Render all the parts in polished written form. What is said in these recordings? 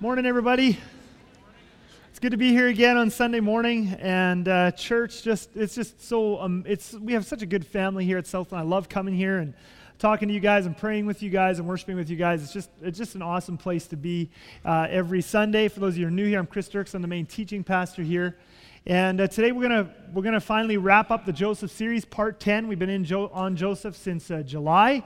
Morning, everybody. It's good to be here again on Sunday morning, and church, we have such a good family here at Southland. I love coming here and talking to you guys and praying with you guys and worshiping with you guys. It's just an awesome place to be every Sunday. For those of you who are new here, I'm Chris Dirks. I'm the main teaching pastor here. And today we're gonna finally wrap up the Joseph series, part 10. We've been on Joseph since July.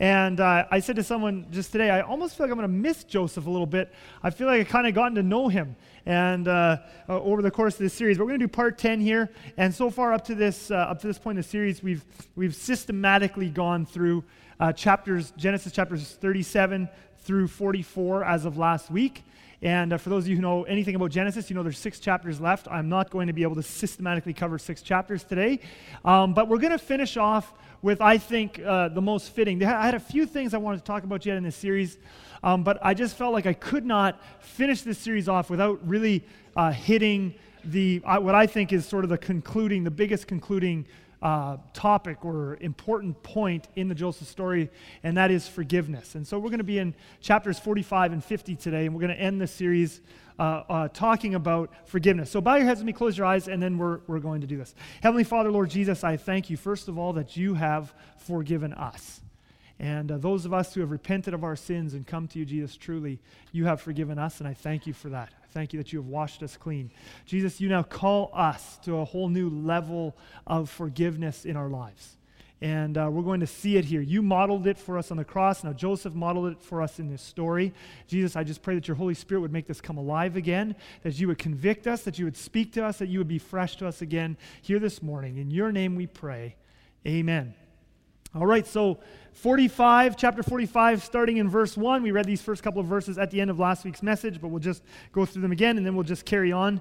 And I said to someone just today, I almost feel like I'm going to miss Joseph a little bit. I feel like I've kind of gotten to know him and over the course of this series. But we're going to do part 10 here. And so far up to this point in the series, we've systematically gone through Genesis chapters 37 through 44 as of last week. And for those of you who know anything about Genesis, you know there's 6 chapters left. I'm not going to be able to systematically cover 6 chapters today. But we're going to finish off with, I think, the most fitting. I had a few things I wanted to talk about yet in this series, but I just felt like I could not finish this series off without really hitting what I think is sort of the biggest concluding topic or important point in the Joseph story, and that is forgiveness. And so we're going to be in chapters 45 and 50 today, and we're going to end this series talking about forgiveness. So bow your heads with me, close your eyes, and then we're going to do this. Heavenly Father, Lord Jesus, I thank you, first of all, that you have forgiven us. And those of us who have repented of our sins and come to you, Jesus, truly, you have forgiven us, and I thank you for that. Thank you that you have washed us clean. Jesus, you now call us to a whole new level of forgiveness in our lives. And we're going to see it here. You modeled it for us on the cross. Now Joseph modeled it for us in this story. Jesus, I just pray that your Holy Spirit would make this come alive again, that you would convict us, that you would speak to us, that you would be fresh to us again here this morning. In your name we pray. Amen. All right, so chapter 45, starting in verse 1. We read these first couple of verses at the end of last week's message, but we'll just go through them again, and then we'll just carry on.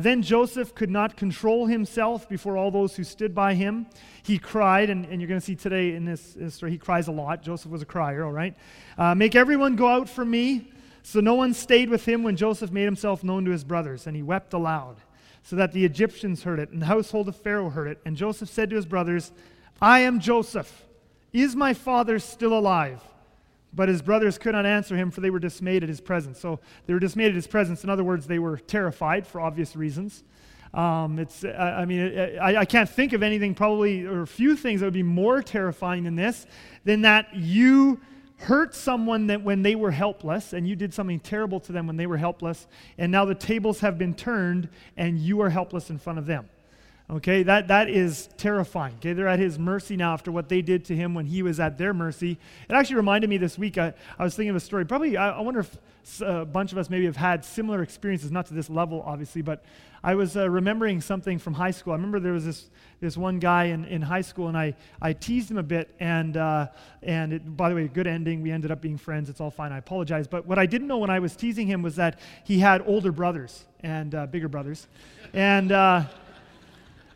Then Joseph could not control himself before all those who stood by him. He cried, and you're going to see today in this story, he cries a lot. Joseph was a crier, all right? Make everyone go out from me. So no one stayed with him when Joseph made himself known to his brothers, and he wept aloud, so that the Egyptians heard it, and the household of Pharaoh heard it. And Joseph said to his brothers, I am Joseph. Is my father still alive? But his brothers could not answer him, for they were dismayed at his presence. So they were dismayed at his presence. In other words, they were terrified for obvious reasons. I can't think of anything probably, or a few things that would be more terrifying than this, than that you hurt someone that when they were helpless, and you did something terrible to them when they were helpless, and now the tables have been turned, and you are helpless in front of them. Okay, that is terrifying. Okay, they're at his mercy now after what they did to him when he was at their mercy. It actually reminded me this week, I was thinking of a story. Probably, I wonder if a bunch of us maybe have had similar experiences, not to this level, obviously, but I was remembering something from high school. I remember there was this one guy in high school, and I teased him a bit, and it, by the way, good ending. We ended up being friends. It's all fine. I apologize. But what I didn't know when I was teasing him was that he had older brothers and bigger brothers, and...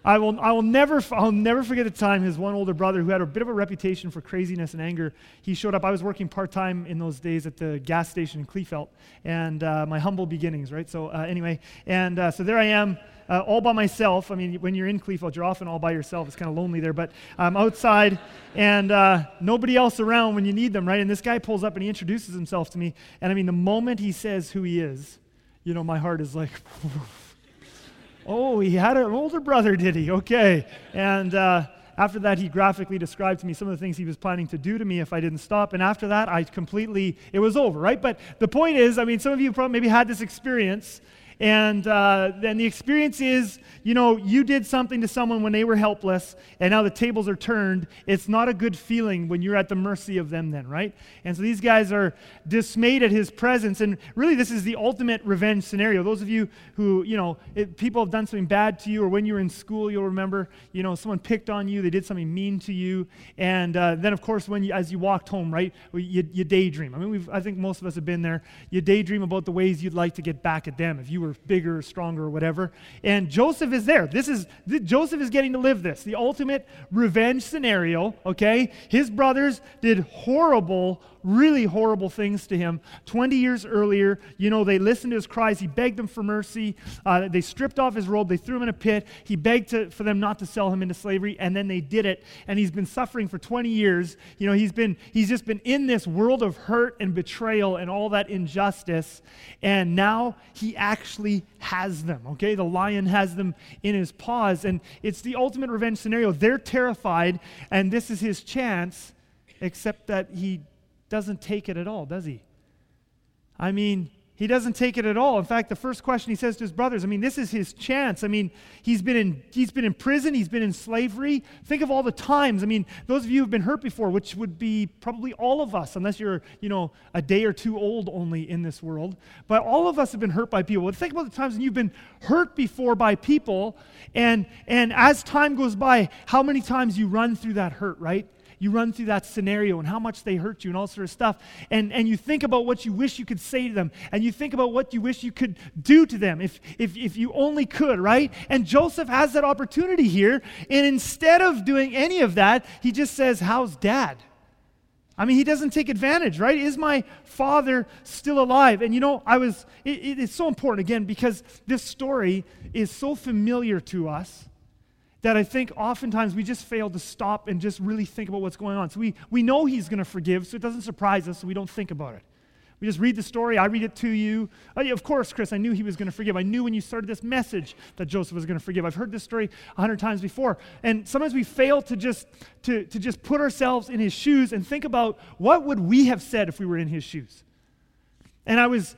I'll never forget the time his one older brother, who had a bit of a reputation for craziness and anger, he showed up. I was working part-time in those days at the gas station in Kleefelt, and my humble beginnings, right? So anyway, and so there I am, all by myself. I mean, when you're in Kleefeld, you're often all by yourself. It's kind of lonely there, but I'm outside, and nobody else around when you need them, right? And this guy pulls up, and he introduces himself to me, and I mean, the moment he says who he is, you know, my heart is like... Oh, he had an older brother, did he? Okay. And after that, he graphically described to me some of the things he was planning to do to me if I didn't stop. And after that, it was over, right? But the point is, I mean, some of you probably maybe had this experience. And then the experience is, you know, you did something to someone when they were helpless, and now the tables are turned. It's not a good feeling when you're at the mercy of them then, right? And so these guys are dismayed at his presence, and really this is the ultimate revenge scenario. Those of you who, you know, people have done something bad to you, or when you were in school, you'll remember, you know, someone picked on you, they did something mean to you, and then, of course, as you walked home, right, you daydream. I mean, I think most of us have been there. You daydream about the ways you'd like to get back at them if you were or bigger or stronger or whatever. And Joseph is there. Joseph is getting to live this, the ultimate revenge scenario, okay? His brothers did horrible, really horrible things to him 20 years earlier. You know, they listened to his cries. He begged them for mercy. They stripped off his robe. They threw him in a pit. He begged for them not to sell him into slavery, and then they did it. And he's been suffering for 20 years. You know, he's just been in this world of hurt and betrayal and all that injustice, and now he actually has them, okay? The lion has them in his paws, and it's the ultimate revenge scenario. They're terrified, and this is his chance, except that he doesn't take it at all, does he? I mean, he doesn't take it at all. In fact, the first question he says to his brothers, I mean, this is his chance. I mean, he's been in prison, he's been in slavery. Think of all the times. I mean, those of you who've been hurt before, which would be probably all of us, unless you're, you know, a day or two old only in this world. But all of us have been hurt by people. Think about the times when you've been hurt before by people, and as time goes by, how many times you run through that hurt, right? You run through that scenario and how much they hurt you and all sort of stuff. And you think about what you wish you could say to them. And you think about what you wish you could do to them if you only could, right? And Joseph has that opportunity here. And instead of doing any of that, he just says, "How's Dad?" I mean, he doesn't take advantage, right? Is my father still alive? And you know, it's so important, again, because this story is so familiar to us that I think oftentimes we just fail to stop and just really think about what's going on. So we know he's going to forgive, so it doesn't surprise us, so we don't think about it. We just read the story, I read it to you. Oh, yeah, of course, Chris, I knew he was going to forgive. I knew when you started this message that Joseph was going to forgive. I've heard this story 100 times before. And sometimes we fail to just put ourselves in his shoes and think about what would we have said if we were in his shoes. And I was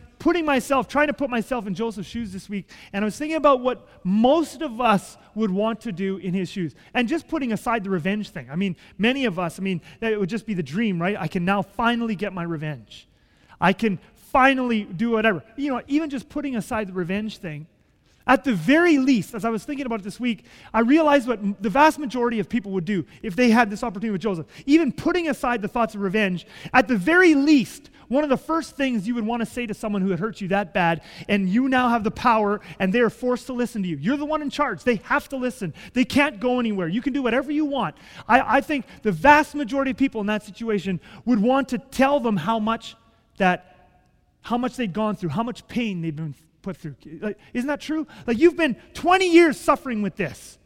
trying to put myself in Joseph's shoes this week, and I was thinking about what most of us would want to do in his shoes. And just putting aside the revenge thing, I mean, many of us, I mean, it would just be the dream, right? I can now finally get my revenge. I can finally do whatever. You know, even just putting aside the revenge thing, at the very least, as I was thinking about it this week, I realized what the vast majority of people would do if they had this opportunity with Joseph. Even putting aside the thoughts of revenge, at the very least, one of the first things you would want to say to someone who had hurt you that bad, and you now have the power, and they are forced to listen to you. You're the one in charge. They have to listen. They can't go anywhere. You can do whatever you want. I think the vast majority of people in that situation would want to tell them how much they'd gone through, how much pain they'd been put through. Like, isn't that true? Like, you've been 20 years suffering with this.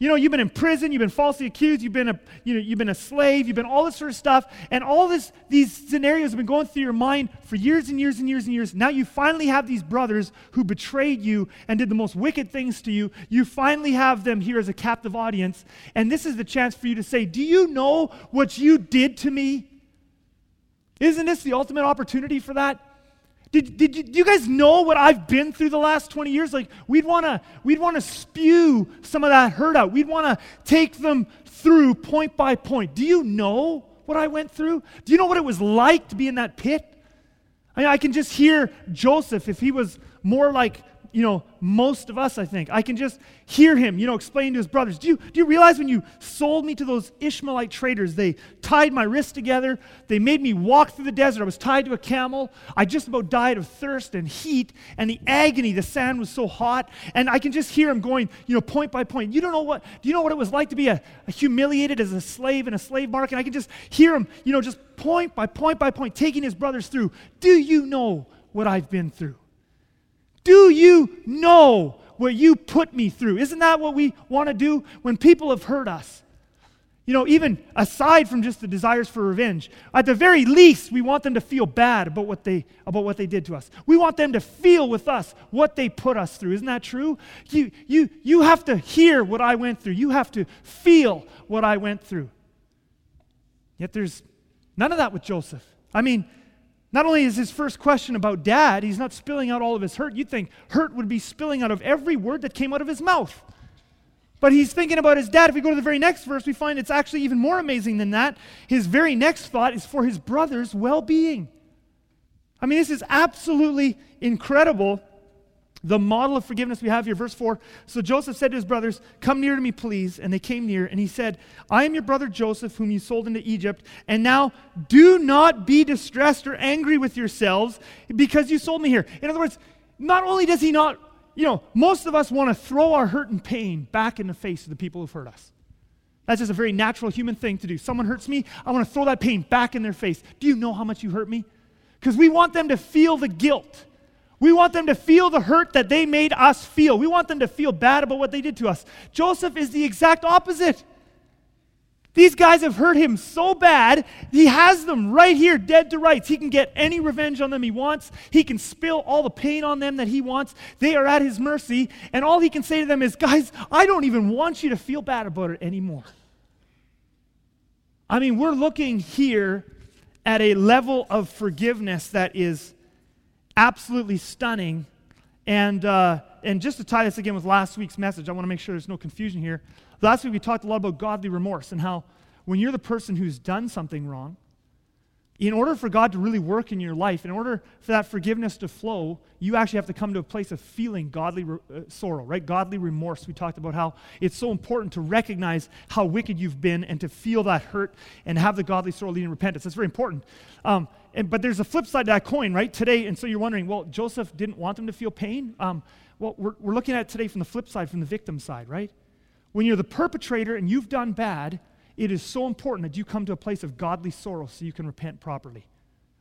You know, you've been in prison, you've been falsely accused, you've been a slave, you've been all this sort of stuff, and all these scenarios have been going through your mind for years and years and years and years. Now you finally have these brothers who betrayed you and did the most wicked things to you. You finally have them here as a captive audience, and this is the chance for you to say, "Do you know what you did to me?" Isn't this the ultimate opportunity for that? Do you guys know what I've been through the last 20 years? Like, we'd want to spew some of that hurt out. We'd want to take them through point by point. Do you know what I went through? Do you know what it was like to be in that pit? I mean, I can just hear Joseph, if he was more like, you know, most of us, I think. I can just hear him, you know, explain to his brothers, do you realize when you sold me to those Ishmaelite traders, they tied my wrists together, they made me walk through the desert, I was tied to a camel, I just about died of thirst and heat and the agony, the sand was so hot, and I can just hear him going, you know, point by point. Do you know what it was like to be a humiliated as a slave in a slave market? I can just hear him, you know, just point by point, taking his brothers through. Do you know what I've been through? Do you know what you put me through? Isn't that what we want to do when people have hurt us? You know, even aside from just the desires for revenge, at the very least, we want them to feel bad about what they did to us. We want them to feel with us what they put us through. Isn't that true? You have to hear what I went through. You have to feel what I went through. Yet there's none of that with Joseph. I mean, not only is his first question about Dad, he's not spilling out all of his hurt. You'd think hurt would be spilling out of every word that came out of his mouth. But he's thinking about his dad. If we go to the very next verse, we find it's actually even more amazing than that. His very next thought is for his brother's well-being. I mean, this is absolutely incredible, the model of forgiveness we have here. Verse 4, so Joseph said to his brothers, "Come near to me, please." And they came near, and he said, "I am your brother Joseph, whom you sold into Egypt. And now do not be distressed or angry with yourselves because you sold me here." In other words, not only does he not, you know, most of us want to throw our hurt and pain back in the face of the people who've hurt us. That's just a very natural human thing to do. Someone hurts me, I want to throw that pain back in their face. Do you know how much you hurt me? Because we want them to feel the guilt. We want them to feel the hurt that they made us feel. We want them to feel bad about what they did to us. Joseph is the exact opposite. These guys have hurt him so bad, he has them right here dead to rights. He can get any revenge on them he wants. He can spill all the pain on them that he wants. They are at his mercy, and all he can say to them is, guys, I don't even want you to feel bad about it anymore. I mean, we're looking here at a level of forgiveness that is absolutely stunning. And just to tie this again with last week's message, I want to make sure there's no confusion here. Last week we talked a lot about godly remorse and how when you're the person who's done something wrong, in order for God to really work in your life, in order for that forgiveness to flow, you actually have to come to a place of feeling godly sorrow, right? Godly remorse. We talked about how it's so important to recognize how wicked you've been and to feel that hurt and have the godly sorrow leading repentance. That's very important. But there's a flip side to that coin, right? Today, and so you're wondering, well, Joseph didn't want them to feel pain? Well, we're looking at it today from the flip side, from the victim side, right? When you're the perpetrator and you've done bad, it is so important that you come to a place of godly sorrow so you can repent properly.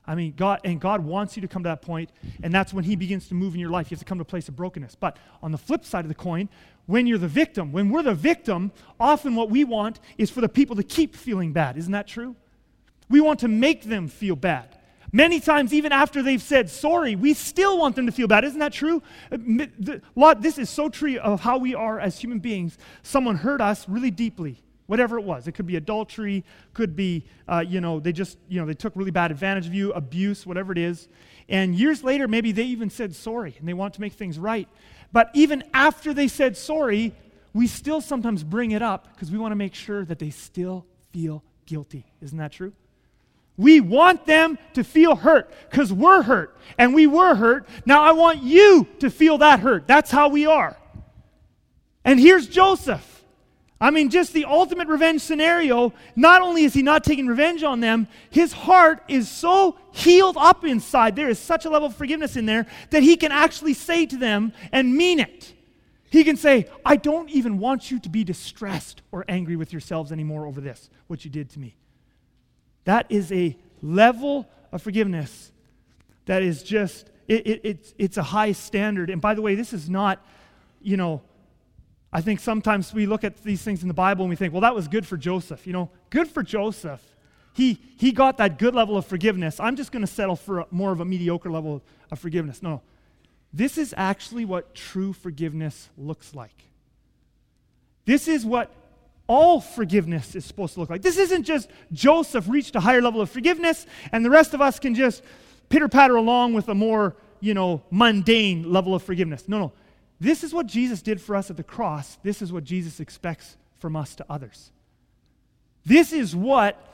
I mean, God wants you to come to that point, and that's when he begins to move in your life. You have to come to a place of brokenness. But on the flip side of the coin, when you're the victim, when we're the victim, often what we want is for the people to keep feeling bad. Isn't that true? We want to make them feel bad. Many times, even after they've said sorry, we still want them to feel bad. Isn't that true? This is so true of how we are as human beings. Someone hurt us really deeply, whatever it was. It could be adultery, could be, they took really bad advantage of you, abuse, whatever it is. And years later, maybe they even said sorry and they want to make things right. But even after they said sorry, we still sometimes bring it up because we want to make sure that they still feel guilty. Isn't that true? We want them to feel hurt because we're hurt and we were hurt. Now I want you to feel that hurt. That's how we are. And here's Joseph. I mean, just the ultimate revenge scenario. Not only is he not taking revenge on them, his heart is so healed up inside. There is such a level of forgiveness in there that he can actually say to them and mean it. He can say, I don't even want you to be distressed or angry with yourselves anymore over this, what you did to me. That is a level of forgiveness that is just, it's a high standard. And by the way, this is not, I think sometimes we look at these things in the Bible and we think, well, that was good for Joseph. Good for Joseph. He got that good level of forgiveness. I'm just going to settle for more of a mediocre level of forgiveness. No. This is actually what true forgiveness looks like. This is what all forgiveness is supposed to look like. This isn't just Joseph reached a higher level of forgiveness and the rest of us can just pitter-patter along with a more, mundane level of forgiveness. No. This is what Jesus did for us at the cross. This is what Jesus expects from us to others. This is what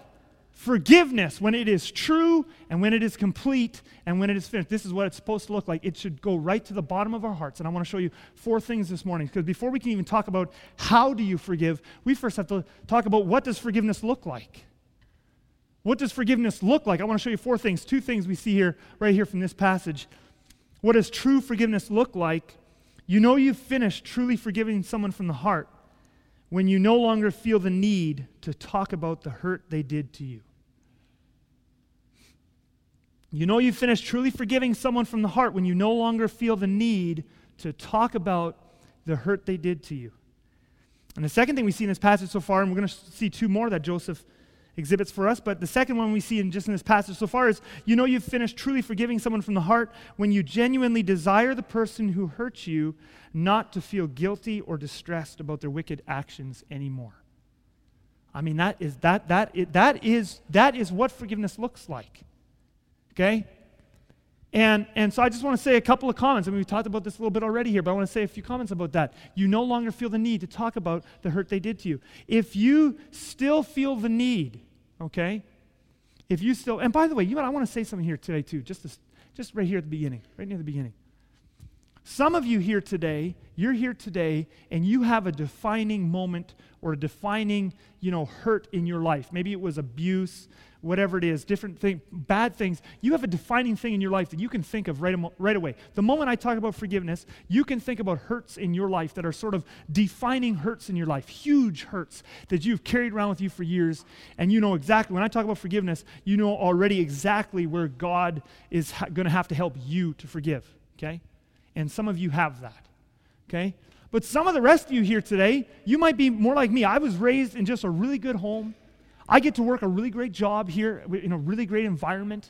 forgiveness, when it is true and when it is complete and when it is finished, this is what it's supposed to look like. It should go right to the bottom of our hearts. And I want to show you four things this morning, because before we can even talk about how do you forgive, we first have to talk about what does forgiveness look like. What does forgiveness look like? I want to show you four things. Two things we see here, right here from this passage. What does true forgiveness look like? You've finished truly forgiving someone from the heart when you no longer feel the need to talk about the hurt they did to you. You've finished truly forgiving someone from the heart when you no longer feel the need to talk about the hurt they did to you. And the second thing we see in this passage so far, and we're going to see two more that Joseph exhibits for us, but the second one we see in this passage so far is, you've finished truly forgiving someone from the heart when you genuinely desire the person who hurt you not to feel guilty or distressed about their wicked actions anymore. I mean, that is what forgiveness looks like. Okay? And so I just want to say a couple of comments. I mean, we talked about this a little bit already here, but I want to say a few comments about that. You no longer feel the need to talk about the hurt they did to you. If you still feel the need, okay? If you still, and by the way, I want to say something here today too, just right here at the beginning, right near the beginning. Some of you here today, you're here today and you have a defining moment or a defining, hurt in your life. Maybe it was abuse, whatever it is, different things, bad things. You have a defining thing in your life that you can think of right away. The moment I talk about forgiveness, you can think about hurts in your life that are sort of defining hurts in your life, huge hurts that you've carried around with you for years. And you know exactly, when I talk about forgiveness, you know already exactly where God is going to have to help you to forgive, okay? And some of you have that, okay? But some of the rest of you here today, you might be more like me. I was raised in just a really good home. I get to work a really great job here in a really great environment.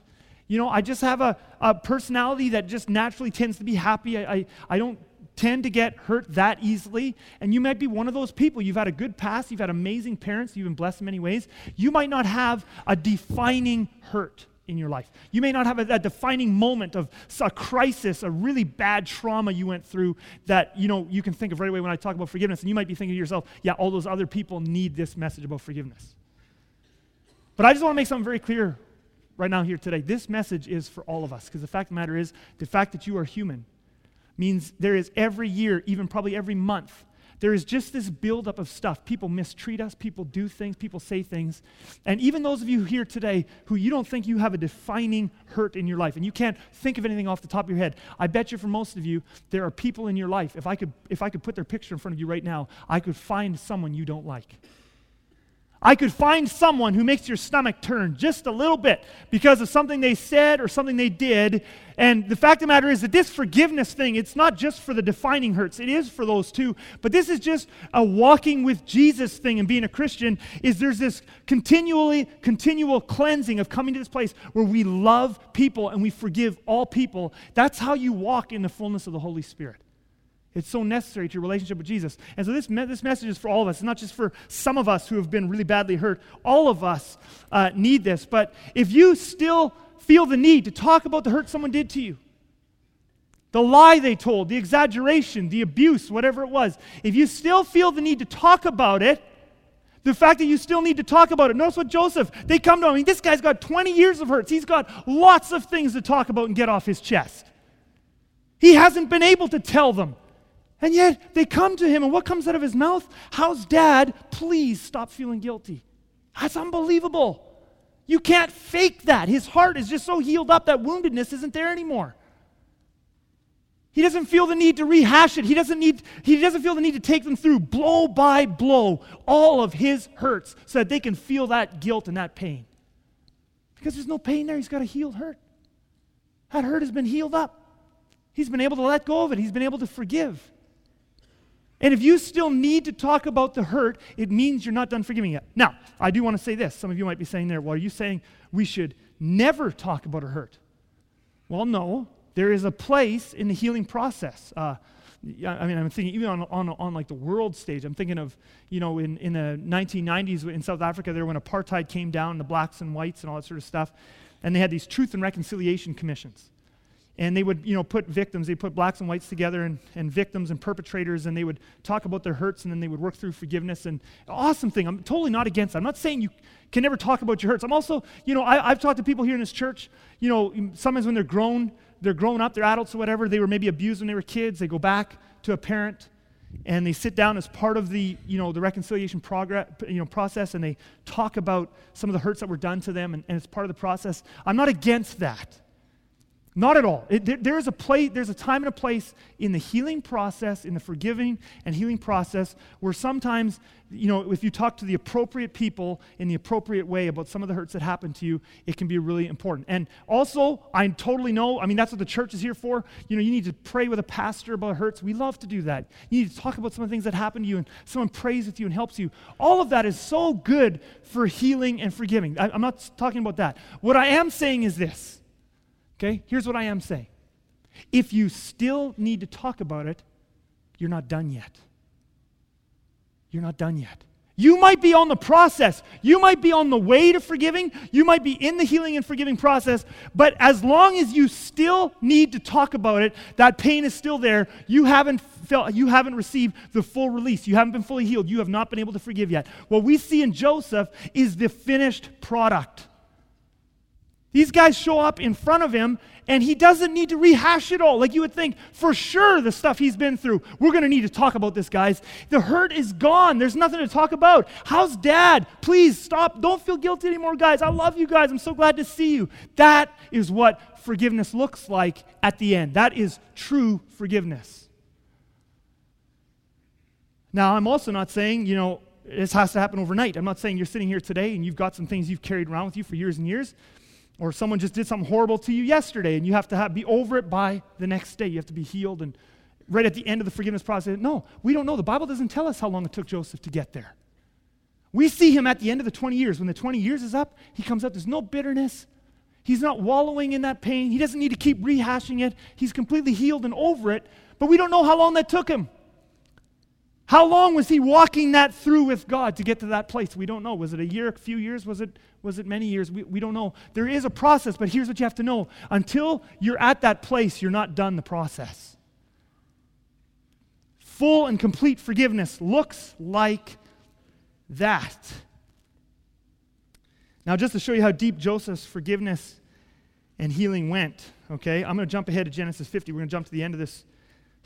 I just have a personality that just naturally tends to be happy. I don't tend to get hurt that easily. And you might be one of those people. You've had a good past. You've had amazing parents. You've been blessed in many ways. You might not have a defining hurt in your life. You may not have a defining moment of a crisis, a really bad trauma you went through that, you can think of right away when I talk about forgiveness. And you might be thinking to yourself, yeah, all those other people need this message about forgiveness. But I just want to make something very clear right now here today. This message is for all of us, because the fact of the matter is, the fact that you are human means there is every year, even probably every month, there is just this buildup of stuff. People mistreat us, people do things, people say things. And even those of you here today who you don't think you have a defining hurt in your life and you can't think of anything off the top of your head, I bet you for most of you, there are people in your life, if I could put their picture in front of you right now, I could find someone you don't like. I could find someone who makes your stomach turn just a little bit because of something they said or something they did. And the fact of the matter is that this forgiveness thing, it's not just for the defining hurts. It is for those too. But this is just a walking with Jesus thing, and being a Christian is there's this continual cleansing of coming to this place where we love people and we forgive all people. That's how you walk in the fullness of the Holy Spirit. It's so necessary to your relationship with Jesus. And so this message is for all of us. It's not just for some of us who have been really badly hurt. All of us need this. But if you still feel the need to talk about the hurt someone did to you, the lie they told, the exaggeration, the abuse, whatever it was, if you still feel the need to talk about it, the fact that you still need to talk about it. Notice what Joseph, they come to him. This guy's got 20 years of hurts. He's got lots of things to talk about and get off his chest. He hasn't been able to tell them. And yet, they come to him, and what comes out of his mouth? How's dad? Please stop feeling guilty. That's unbelievable. You can't fake that. His heart is just so healed up that woundedness isn't there anymore. He doesn't feel the need to rehash it. He doesn't feel the need to take them through blow by blow all of his hurts so that they can feel that guilt and that pain. Because there's no pain there. He's got a healed hurt. That hurt has been healed up. He's been able to let go of it. He's been able to forgive. And if you still need to talk about the hurt, it means you're not done forgiving yet. Now, I do want to say this. Some of you might be saying there, well, are you saying we should never talk about a hurt? Well, no. There is a place in the healing process. I'm thinking even on like the world stage. I'm thinking of, in the 1990s in South Africa there when apartheid came down, the blacks and whites and all that sort of stuff. And they had these truth and reconciliation commissions. And they would, put victims, they put blacks and whites together and victims and perpetrators, and they would talk about their hurts, and then they would work through forgiveness. And awesome thing. I'm totally not against that. I'm not saying you can never talk about your hurts. I'm also, I've talked to people here in this church, sometimes when they're grown up, they're adults or whatever, they were maybe abused when they were kids, they go back to a parent, and they sit down as part of the, the reconciliation process, and they talk about some of the hurts that were done to them, and it's part of the process. I'm not against that. Not at all. There's a time and a place in the healing process, in the forgiving and healing process, where sometimes, if you talk to the appropriate people in the appropriate way about some of the hurts that happened to you, it can be really important. And also, I totally know, that's what the church is here for. You need to pray with a pastor about hurts. We love to do that. You need to talk about some of the things that happened to you, and someone prays with you and helps you. All of that is so good for healing and forgiving. I'm not talking about that. What I am saying is this. Okay, here's what I am saying. If you still need to talk about it, you're not done yet. You're not done yet. You might be on the process. You might be on the way to forgiving. You might be in the healing and forgiving process. But as long as you still need to talk about it, that pain is still there. You haven't received the full release. You haven't been fully healed. You have not been able to forgive yet. What we see in Joseph is the finished product. These guys show up in front of him, and he doesn't need to rehash it all. Like, you would think, for sure, the stuff he's been through. We're going to need to talk about this, guys. The hurt is gone. There's nothing to talk about. How's dad? Please stop. Don't feel guilty anymore, guys. I love you guys. I'm so glad to see you. That is what forgiveness looks like at the end. That is true forgiveness. Now, I'm also not saying, you know, this has to happen overnight. I'm not saying you're sitting here today and you've got some things you've carried around with you for years and years. Or someone just did something horrible to you yesterday and you have to be over it by the next day. You have to be healed and right at the end of the forgiveness process. No, we don't know. The Bible doesn't tell us how long it took Joseph to get there. We see him at the end of the 20 years. When the 20 years is up, he comes up. There's no bitterness. He's not wallowing in that pain. He doesn't need to keep rehashing it. He's completely healed and over it. But we don't know how long that took him. How long was he walking that through with God to get to that place? We don't know. Was it a year, a few years? Was it many years? We don't know. There is a process, but here's what you have to know. Until you're at that place, you're not done the process. Full and complete forgiveness looks like that. Now, just to show you how deep Joseph's forgiveness and healing went, okay, I'm going to jump ahead to Genesis 50. We're going to jump to the end of this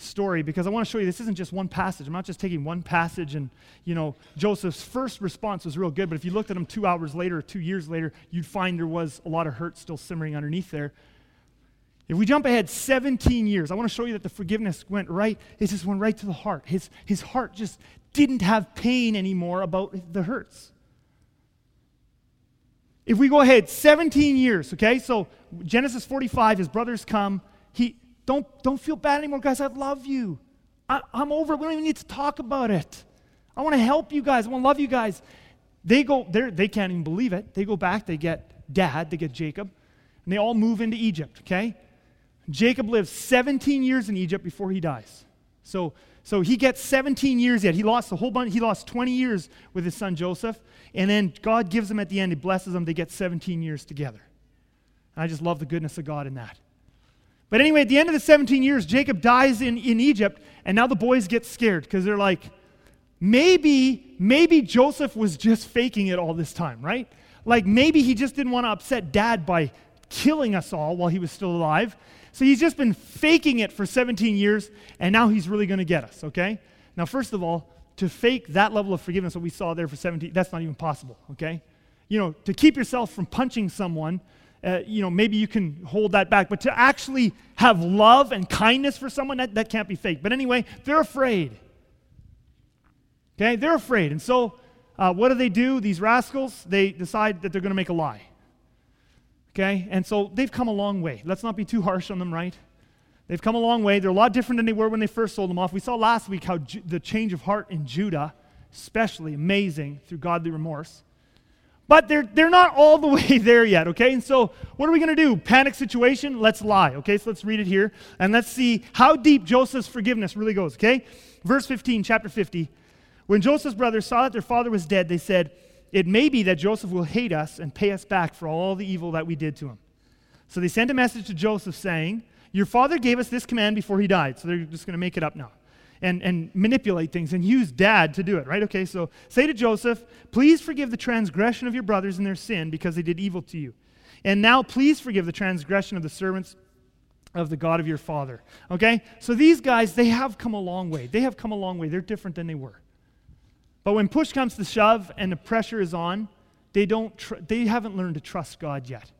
story, because I want to show you this isn't just one passage. I'm not just taking one passage and, you know, Joseph's first response was real good, but if you looked at him 2 hours later or 2 years later, you'd find there was a lot of hurt still simmering underneath there. If we jump ahead 17 years, I want to show you that the forgiveness went right. It just went right to the heart. His heart just didn't have pain anymore about the hurts. If we go ahead 17 years, okay, so Genesis 45, his brothers come, Don't feel bad anymore, guys. I love you. I'm over it. We don't even need to talk about it. I want to help you guys. I want to love you guys. They can't even believe it. They go back. They get dad. They get Jacob. And they all move into Egypt, okay? Jacob lives 17 years in Egypt before he dies. So he gets 17 years yet. He lost a whole bunch. He lost 20 years with his son Joseph. And then God gives him at the end. He blesses them. They get 17 years together. And I just love the goodness of God in that. But anyway, at the end of the 17 years, Jacob dies in Egypt, and now the boys get scared because they're like, maybe Joseph was just faking it all this time, right? Like, maybe he just didn't want to upset dad by killing us all while he was still alive. So he's just been faking it for 17 years, and now he's really going to get us, okay? Now, first of all, to fake that level of forgiveness that we saw there for 17, that's not even possible, okay? You know, to keep yourself from punching someone, you know, maybe you can hold that back. But to actually have love and kindness for someone, that can't be fake. But anyway, they're afraid. Okay, they're afraid. And so what do? These rascals, they decide that they're going to make a lie. Okay, and so they've come a long way. Let's not be too harsh on them, right? They've come a long way. They're a lot different than they were when they first sold them off. We saw last week how the change of heart in Judah, especially amazing through godly remorse. But they're not all the way there yet, okay? And so what are we going to do? Panic situation? Let's lie, okay? So let's read it here, and let's see how deep Joseph's forgiveness really goes, okay? Verse 15, chapter 50. When Joseph's brothers saw that their father was dead, they said, "It may be that Joseph will hate us and pay us back for all the evil that we did to him." So they sent a message to Joseph saying, "Your father gave us this command before he died." So they're just going to make it up now. And manipulate things and use dad to do it, right? Okay, so say to Joseph, "Please forgive the transgression of your brothers and their sin because they did evil to you. And now please forgive the transgression of the servants of the God of your father." Okay, so these guys, they have come a long way. They have come a long way. They're different than they were. But when push comes to shove and the pressure is on, they haven't learned to trust God yet.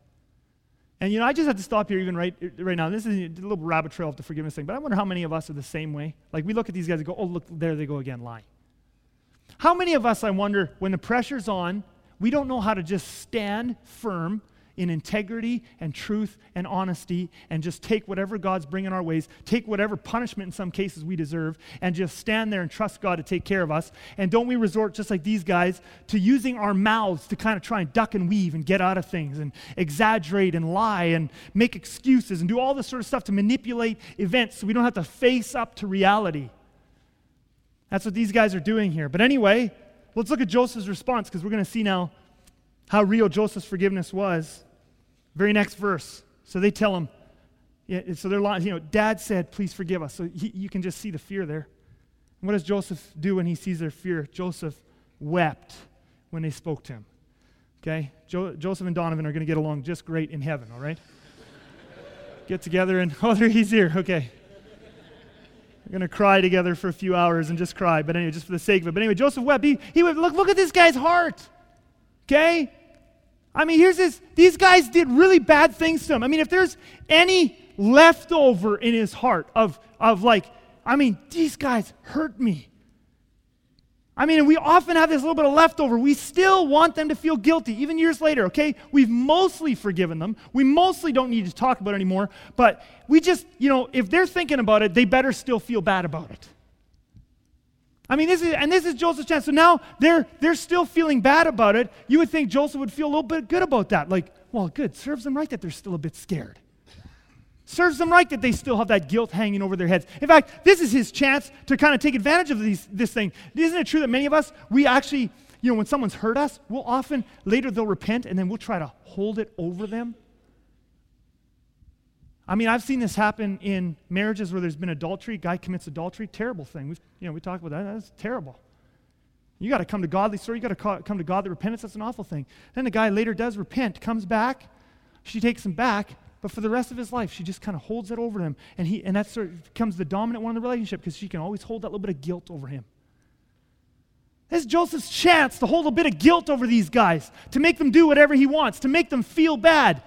And you know, I just have to stop here even right now. This is a little rabbit trail of the forgiveness thing, but I wonder how many of us are the same way. Like, we look at these guys and go, "Oh, look, there they go again, lying." How many of us, I wonder, when the pressure's on, we don't know how to just stand firm in integrity and truth and honesty and just take whatever God's bringing our ways, take whatever punishment in some cases we deserve, and just stand there and trust God to take care of us. And don't we resort, just like these guys, to using our mouths to kind of try and duck and weave and get out of things and exaggerate and lie and make excuses and do all this sort of stuff to manipulate events so we don't have to face up to reality. That's what these guys are doing here. But anyway, let's look at Joseph's response, because we're going to see now how real Joseph's forgiveness was. Very next verse. So they tell him, they're lying. You know, dad said, "Please forgive us." So you can just see the fear there. And what does Joseph do when he sees their fear? Joseph wept when they spoke to him. Okay? Joseph and Donovan are going to get along just great in heaven, all right? Get together and, oh, he's here, okay. We're going to cry together for a few hours and just cry, but anyway, just for the sake of it. But anyway, Joseph wept. He wept. Look at this guy's heart, okay? I mean, here's this. These guys did really bad things to him. I mean, if there's any leftover in his heart of like, I mean, these guys hurt me. I mean, we often have this little bit of leftover. We still want them to feel guilty, even years later, okay? We've mostly forgiven them. We mostly don't need to talk about it anymore. But we just, you know, if they're thinking about it, they better still feel bad about it. I mean, this is Joseph's chance. So now they're still feeling bad about it. You would think Joseph would feel a little bit good about that. Like, well, good, serves them right that they're still a bit scared. Serves them right that they still have that guilt hanging over their heads. In fact, this is his chance to kind of take advantage of this thing. Isn't it true that many of us, we actually, you know, when someone's hurt us, we'll often, later they'll repent and then we'll try to hold it over them? I mean, I've seen this happen in marriages where there's been adultery, guy commits adultery, terrible thing. We talk about that, that's terrible. You got to come to godly story, you got to come to godly repentance, that's an awful thing. Then the guy later does repent, comes back, she takes him back, but for the rest of his life, she just kind of holds it over him. And that sort of becomes the dominant one in the relationship because she can always hold that little bit of guilt over him. This is Joseph's chance to hold a bit of guilt over these guys, to make them do whatever he wants, to make them feel bad.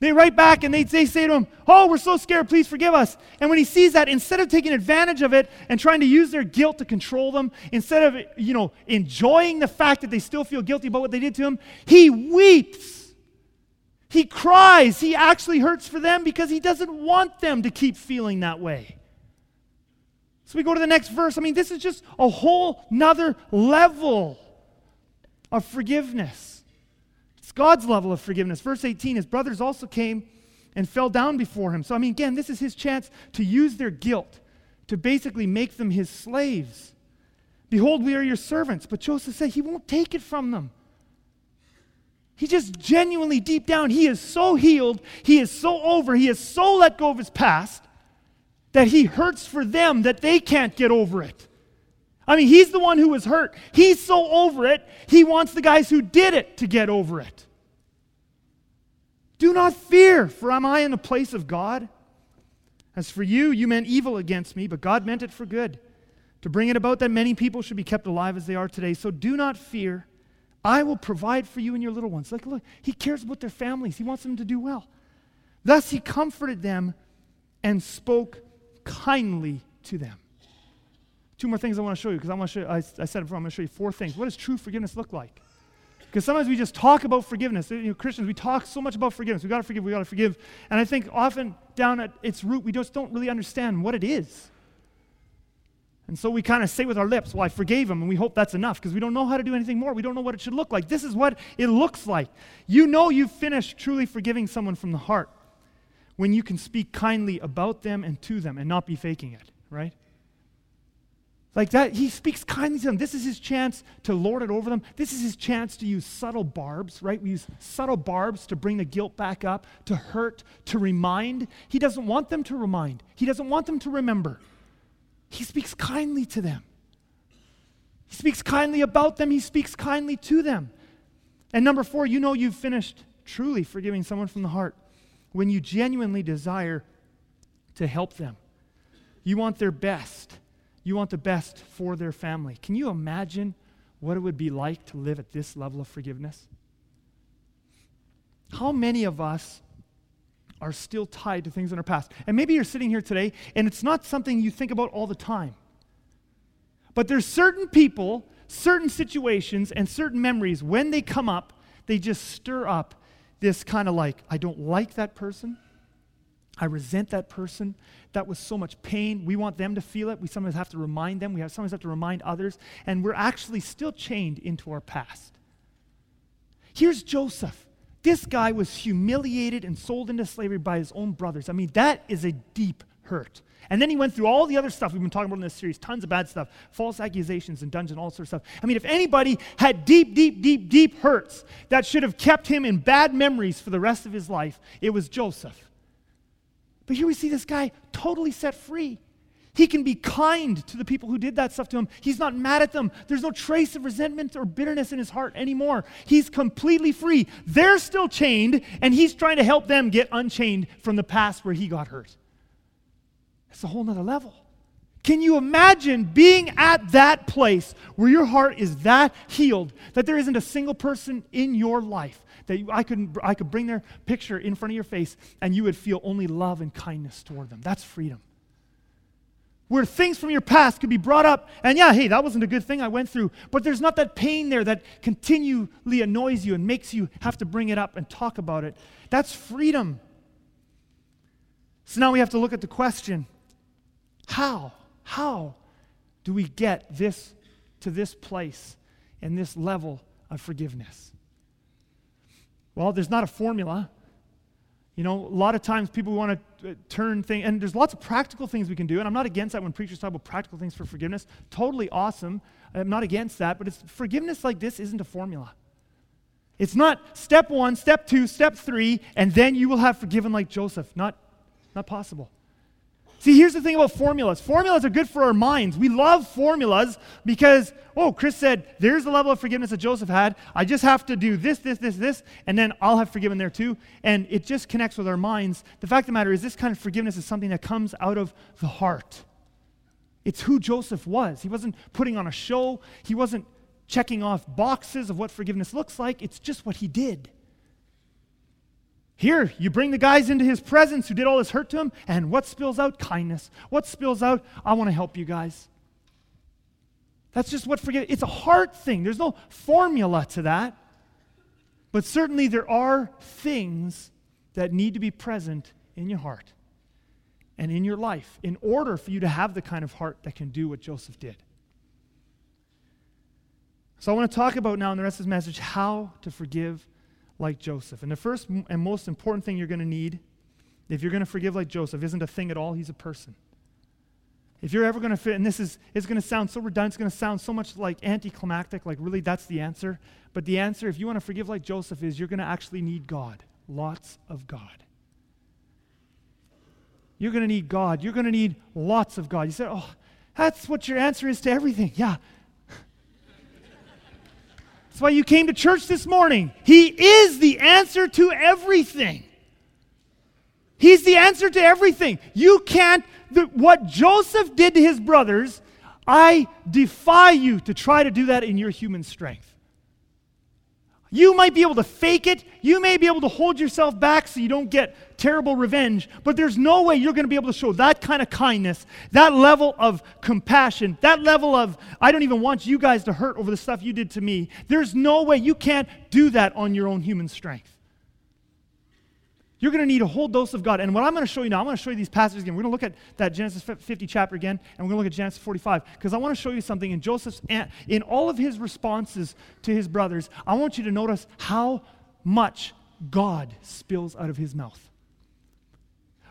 They write back and they say to him, oh, we're so scared, please forgive us. And when he sees that, instead of taking advantage of it and trying to use their guilt to control them, instead of, you know, enjoying the fact that they still feel guilty about what they did to him, he weeps. He cries. He actually hurts for them because he doesn't want them to keep feeling that way. So we go to the next verse. I mean, this is just a whole nother level of forgiveness. It's God's level of forgiveness. Verse 18, his brothers also came and fell down before him. So, I mean, again, this is his chance to use their guilt to basically make them his slaves. Behold, we are your servants. But Joseph said he won't take it from them. He just genuinely, deep down, he is so healed, he is so over, he is so let go of his past that he hurts for them that they can't get over it. I mean, he's the one who was hurt. He's so over it, he wants the guys who did it to get over it. Do not fear, for am I in the place of God? As for you, you meant evil against me, but God meant it for good, to bring it about that many people should be kept alive as they are today. So do not fear. I will provide for you and your little ones. Like, look, he cares about their families. He wants them to do well. Thus he comforted them and spoke kindly to them. Two more things I want to show you, because I want to show you, I said it before, I'm going to show you four things. What does true forgiveness look like? Because sometimes we just talk about forgiveness. You know, Christians, we talk so much about forgiveness. We've got to forgive, we've got to forgive. And I think often down at its root, we just don't really understand what it is. And so we kind of say with our lips, well, I forgave him, and we hope that's enough because we don't know how to do anything more. We don't know what it should look like. This is what it looks like. You know you've finished truly forgiving someone from the heart when you can speak kindly about them and to them and not be faking it, right? Like that, he speaks kindly to them. This is his chance to lord it over them. This is his chance to use subtle barbs, right? We use subtle barbs to bring the guilt back up, to hurt, to remind. He doesn't want them to remind. He doesn't want them to remember. He speaks kindly to them. He speaks kindly about them. He speaks kindly to them. And number four, you know you've finished truly forgiving someone from the heart when you genuinely desire to help them. You want their best. You want the best for their family. Can you imagine what it would be like to live at this level of forgiveness? How many of us are still tied to things in our past? And maybe you're sitting here today and it's not something you think about all the time. But there's certain people, certain situations, and certain memories, when they come up, they just stir up this kind of like, I don't like that person. I resent that person. That was so much pain. We want them to feel it. We sometimes have to remind them. We sometimes have to remind others. And we're actually still chained into our past. Here's Joseph. This guy was humiliated and sold into slavery by his own brothers. I mean, that is a deep hurt. And then he went through all the other stuff we've been talking about in this series, tons of bad stuff, false accusations and dungeon, all sorts of stuff. I mean, if anybody had deep hurts that should have kept him in bad memories for the rest of his life, it was Joseph. But here we see this guy totally set free. He can be kind to the people who did that stuff to him. He's not mad at them. There's no trace of resentment or bitterness in his heart anymore. He's completely free. They're still chained, and he's trying to help them get unchained from the past where he got hurt. That's a whole nother level. Can you imagine being at that place where your heart is that healed, that there isn't a single person in your life that I could bring their picture in front of your face and you would feel only love and kindness toward them? That's freedom. Where things from your past could be brought up, and yeah, hey, that wasn't a good thing I went through, but there's not that pain there that continually annoys you and makes you have to bring it up and talk about it. That's freedom. So now we have to look at the question, how do we get this to this place and this level of forgiveness? Well, there's not a formula. You know, a lot of times people want to turn things, and there's lots of practical things we can do, and I'm not against that when preachers talk about practical things for forgiveness. Totally awesome. I'm not against that, but it's forgiveness like this isn't a formula. It's not step one, step two, step three, and then you will have forgiven like Joseph. Not possible. See, here's the thing about formulas. Formulas are good for our minds. We love formulas because, oh, Chris said, there's the level of forgiveness that Joseph had. I just have to do this, and then I'll have forgiven there too. And it just connects with our minds. The fact of the matter is this kind of forgiveness is something that comes out of the heart. It's who Joseph was. He wasn't putting on a show. He wasn't checking off boxes of what forgiveness looks like. It's just what he did. Here, you bring the guys into his presence who did all this hurt to him, and what spills out? Kindness. What spills out? I want to help you guys. That's just what forgiveness. It's a heart thing. There's no formula to that. But certainly there are things that need to be present in your heart and in your life in order for you to have the kind of heart that can do what Joseph did. So I want to talk about now in the rest of this message how to forgive like Joseph. And the first and most important thing you're going to need, if you're going to forgive like Joseph, isn't a thing at all. He's a person. If you're ever going to fit, and this is, it's going to sound so redundant, it's going to sound so much like anticlimactic, like really that's the answer. But the answer, if you want to forgive like Joseph, is you're going to actually need God. Lots of God. You're going to need God. You're going to need lots of God. You say, oh, that's what your answer is to everything. Yeah. That's why you came to church this morning. He is the answer to everything. He's the answer to everything. You can't, what Joseph did to his brothers, I defy you to try to do that in your human strength. You might be able to fake it. You may be able to hold yourself back so you don't get terrible revenge, but there's no way you're going to be able to show that kind of kindness, that level of compassion, that level of, I don't even want you guys to hurt over the stuff you did to me. There's no way. You can't do that on your own human strength. You're going to need a whole dose of God. And what I'm going to show you now, I'm going to show you these passages again. We're going to look at that Genesis 50 chapter again, and we're going to look at Genesis 45, because I want to show you something in Joseph's, in all of his responses to his brothers. I want you to notice how much God spills out of his mouth.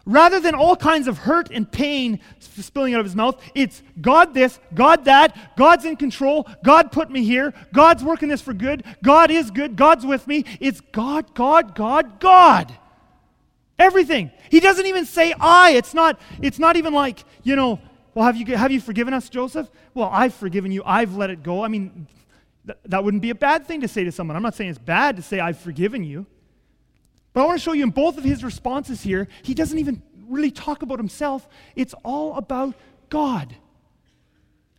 Rather than all kinds of hurt and pain spilling out of his mouth, it's God this, God that, God's in control, God put me here, God's working this for good, God is good, God's with me. It's God, God, God, God. Everything. He doesn't even say I. It's not even like, you know, well, have you forgiven us, Joseph? Well, I've forgiven you. I've let it go. I mean, that wouldn't be a bad thing to say to someone. I'm not saying it's bad to say I've forgiven you. But I want to show you in both of his responses here, he doesn't even really talk about himself. It's all about God.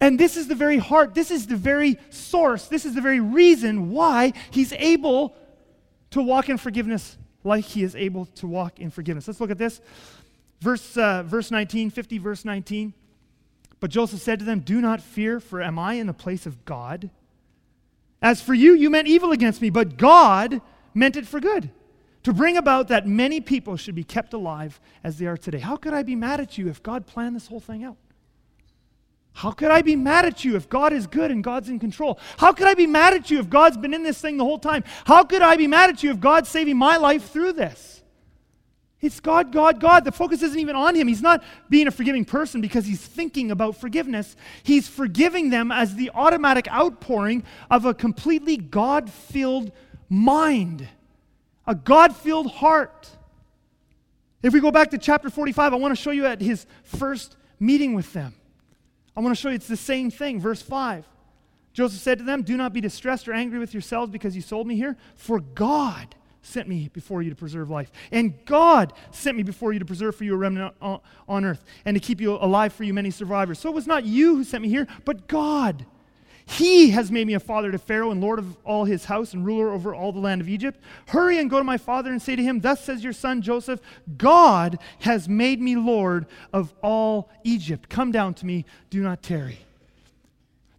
And this is the very heart. This is the very source. This is the very reason why he's able to walk in forgiveness like he is able to walk in forgiveness. Let's look at this. Verse 19, 50, verse 19. But Joseph said to them, do not fear, for am I in the place of God? As for you, you meant evil against me, but God meant it for good, to bring about that many people should be kept alive as they are today. How could I be mad at you if God planned this whole thing out? How could I be mad at you if God is good and God's in control? How could I be mad at you if God's been in this thing the whole time? How could I be mad at you if God's saving my life through this? It's God, God, God. The focus isn't even on him. He's not being a forgiving person because he's thinking about forgiveness. He's forgiving them as the automatic outpouring of a completely God-filled mind, a God-filled heart. If we go back to chapter 45, I want to show you at his first meeting with them. I want to show you it's the same thing. Verse 5. Joseph said to them, "Do not be distressed or angry with yourselves because you sold me here, for God sent me before you to preserve life. And God sent me before you to preserve for you a remnant on earth and to keep you alive for you many survivors. So it was not you who sent me here, but God. He has made me a father to Pharaoh and lord of all his house and ruler over all the land of Egypt. Hurry and go to my father and say to him, 'Thus says your son Joseph, God has made me lord of all Egypt. Come down to me, do not tarry.'"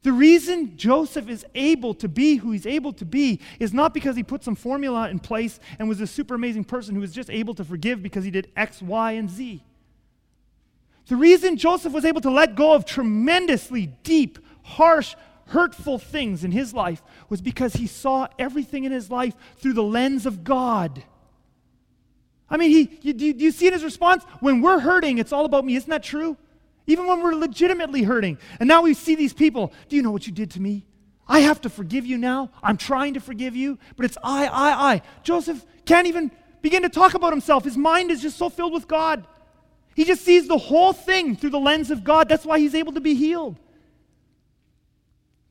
The reason Joseph is able to be who he's able to be is not because he put some formula in place and was a super amazing person who was just able to forgive because he did X, Y, and Z. The reason Joseph was able to let go of tremendously deep, harsh, hurtful things in his life was because he saw everything in his life through the lens of God. I mean, do you see in his response? When we're hurting, it's all about me. Isn't that true? Even when we're legitimately hurting. And now we see these people. Do you know what you did to me? I have to forgive you now. I'm trying to forgive you, but it's I. Joseph can't even begin to talk about himself. His mind is just so filled with God. He just sees the whole thing through the lens of God. That's why he's able to be healed.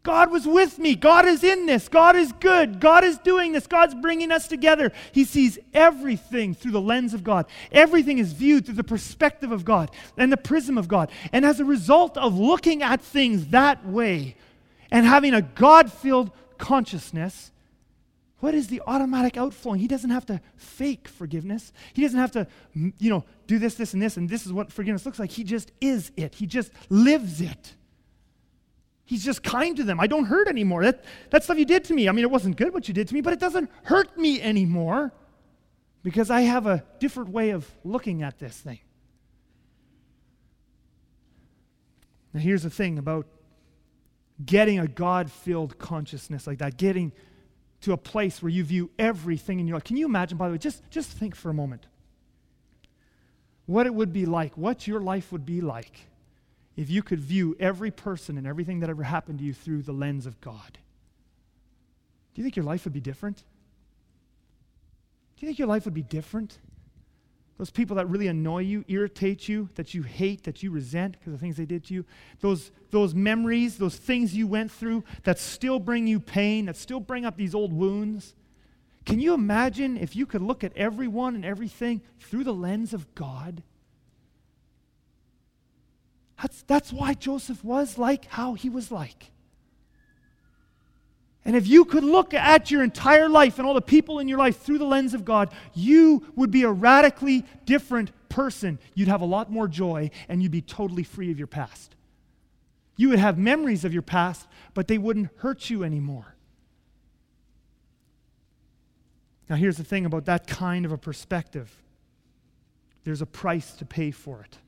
God was with me. God is in this. God is good. God is doing this. God's bringing us together. He sees everything through the lens of God. Everything is viewed through the perspective of God and the prism of God. And as a result of looking at things that way and having a God-filled consciousness, what is the automatic outflowing? He doesn't have to fake forgiveness. He doesn't have to, do this, and this, and this is what forgiveness looks like. He just is it. He just lives it. He's just kind to them. I don't hurt anymore. That stuff you did to me, I mean, it wasn't good what you did to me, but it doesn't hurt me anymore because I have a different way of looking at this thing. Now, here's the thing about getting a God-filled consciousness like that, getting to a place where you view everything in your life. Can you imagine, by the way, just think for a moment what it would be like, what your life would be like if you could view every person and everything that ever happened to you through the lens of God. Do you think your life would be different? Do you think your life would be different? Those people that really annoy you, irritate you, that you hate, that you resent because of the things they did to you, those memories, those things you went through that still bring you pain, that still bring up these old wounds. Can you imagine if you could look at everyone and everything through the lens of God? That's why Joseph was like how he was like. And if you could look at your entire life and all the people in your life through the lens of God, you would be a radically different person. You'd have a lot more joy, and you'd be totally free of your past. You would have memories of your past, but they wouldn't hurt you anymore. Now, here's the thing about that kind of a perspective. There's a price to pay for it.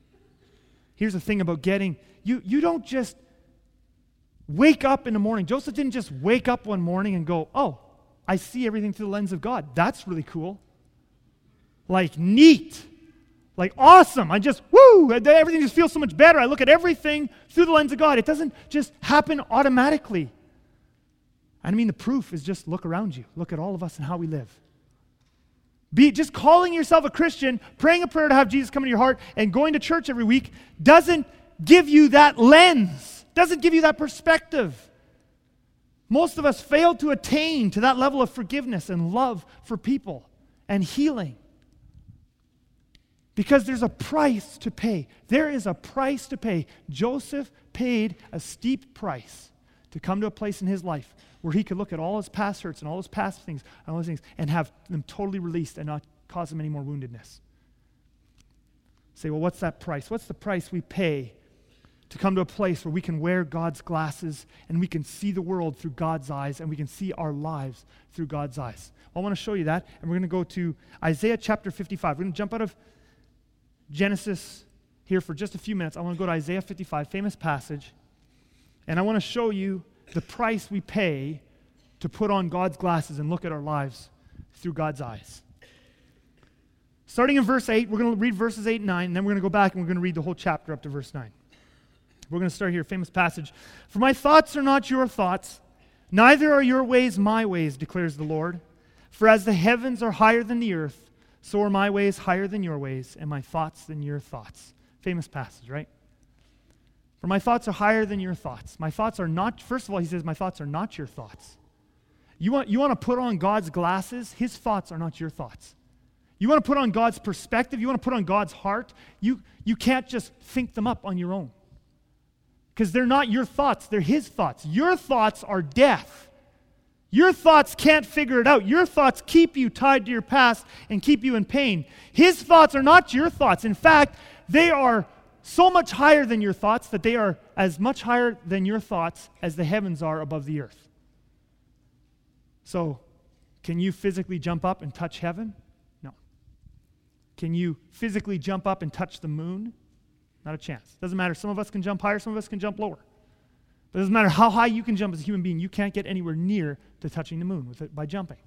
Here's the thing about getting, you don't just wake up in the morning. Joseph didn't just wake up one morning and go, oh, I see everything through the lens of God. That's really cool. Like neat. Like awesome. Everything just feels so much better. I look at everything through the lens of God. It doesn't just happen automatically. I mean, the proof is just look around you. Look at all of us and how we live. Be just calling yourself a Christian, praying a prayer to have Jesus come into your heart, and going to church every week doesn't give you that lens, doesn't give you that perspective. Most of us fail to attain to that level of forgiveness and love for people and healing because there's a price to pay. There is a price to pay. Joseph paid a steep price to come to a place in his life where he could look at all his past hurts and all his past things and all those things and have them totally released and not cause them any more woundedness. Say, well, what's that price? What's the price we pay to come to a place where we can wear God's glasses and we can see the world through God's eyes and we can see our lives through God's eyes? Well, I want to show you that, and we're going to go to Isaiah chapter 55. We're going to jump out of Genesis here for just a few minutes. I want to go to Isaiah 55, famous passage, and I want to show you the price we pay to put on God's glasses and look at our lives through God's eyes. Starting in verse 8, we're going to read verses 8 and 9, and then we're going to go back and we're going to read the whole chapter up to verse 9. We're going to start here, famous passage. For my thoughts are not your thoughts, neither are your ways my ways, declares the Lord. For as the heavens are higher than the earth, so are my ways higher than your ways, and my thoughts than your thoughts. Famous passage, right? For my thoughts are higher than your thoughts. My thoughts are not, first of all, he says, my thoughts are not your thoughts. You want to put on God's glasses? His thoughts are not your thoughts. You want to put on God's perspective? You want to put on God's heart? You can't just think them up on your own. Because they're not your thoughts, they're his thoughts. Your thoughts are death. Your thoughts can't figure it out. Your thoughts keep you tied to your past and keep you in pain. His thoughts are not your thoughts. In fact, they are so much higher than your thoughts that they are as much higher than your thoughts as the heavens are above the earth. So, can you physically jump up and touch heaven? No. Can you physically jump up and touch the moon? Not a chance. Doesn't matter. Some of us can jump higher, some of us can jump lower. But it doesn't matter how high you can jump as a human being, you can't get anywhere near to touching the moon with it by jumping.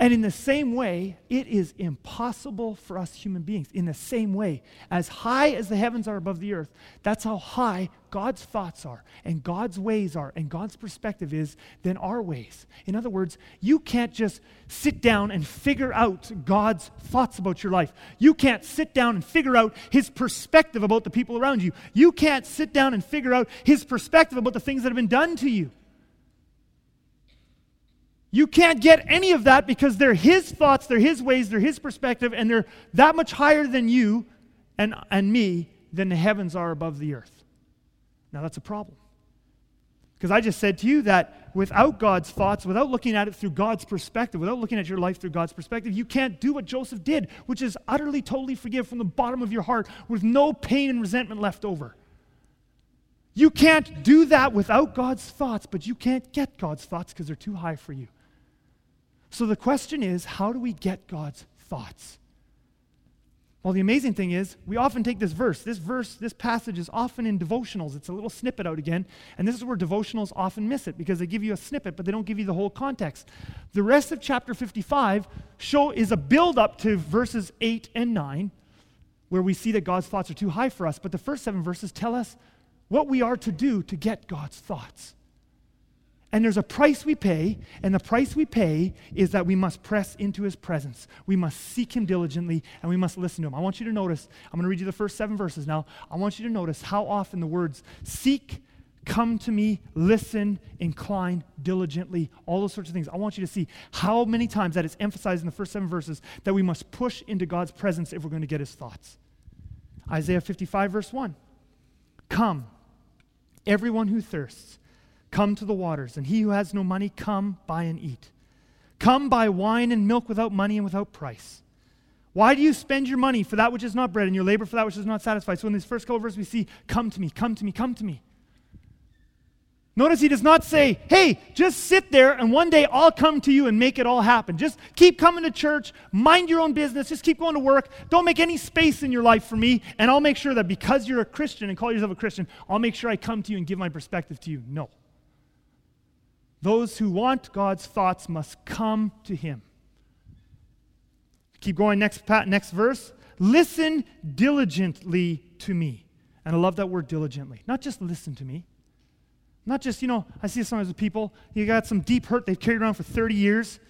And in the same way, it is impossible for us human beings. In the same way, as high as the heavens are above the earth, that's how high God's thoughts are, and God's ways are, and God's perspective is than our ways. In other words, you can't just sit down and figure out God's thoughts about your life. You can't sit down and figure out his perspective about the people around you. You can't sit down and figure out his perspective about the things that have been done to you. You can't get any of that because they're his thoughts, they're his ways, they're his perspective, and they're that much higher than you and me than the heavens are above the earth. Now that's a problem. Because I just said to you that without God's thoughts, without looking at it through God's perspective, without looking at your life through God's perspective, you can't do what Joseph did, which is utterly, totally forgive from the bottom of your heart with no pain and resentment left over. You can't do that without God's thoughts, but you can't get God's thoughts because they're too high for you. So the question is, how do we get God's thoughts? Well, the amazing thing is, we often take this verse. This passage is often in devotionals. It's a little snippet out again, and this is where devotionals often miss it because they give you a snippet, but they don't give you the whole context. The rest of chapter 55 is a build-up to verses 8 and 9, where we see that God's thoughts are too high for us, but the first 7 verses tell us what we are to do to get God's thoughts. And there's a price we pay, and the price we pay is that we must press into his presence. We must seek him diligently, and we must listen to him. I want you to notice, I'm going to read you the first 7 verses now. I want you to notice how often the words seek, come to me, listen, incline, diligently, all those sorts of things. I want you to see how many times that it's emphasized in the first 7 verses that we must push into God's presence if we're going to get his thoughts. Isaiah 55 verse 1, come, everyone who thirsts, come to the waters, and he who has no money, come, buy and eat. Come, buy wine and milk without money and without price. Why do you spend your money for that which is not bread and your labor for that which is not satisfied? So in these first couple verses we see, come to me, come to me, come to me. Notice he does not say, hey, just sit there and one day I'll come to you and make it all happen. Just keep coming to church, mind your own business, just keep going to work, don't make any space in your life for me, and I'll make sure that because you're a Christian and call yourself a Christian, I'll make sure I come to you and give my perspective to you. No. Those who want God's thoughts must come to him. Keep going, next verse. Listen diligently to me. And I love that word diligently. Not just listen to me. Not just, I see this sometimes with people, you got some deep hurt they've carried around for 30 years.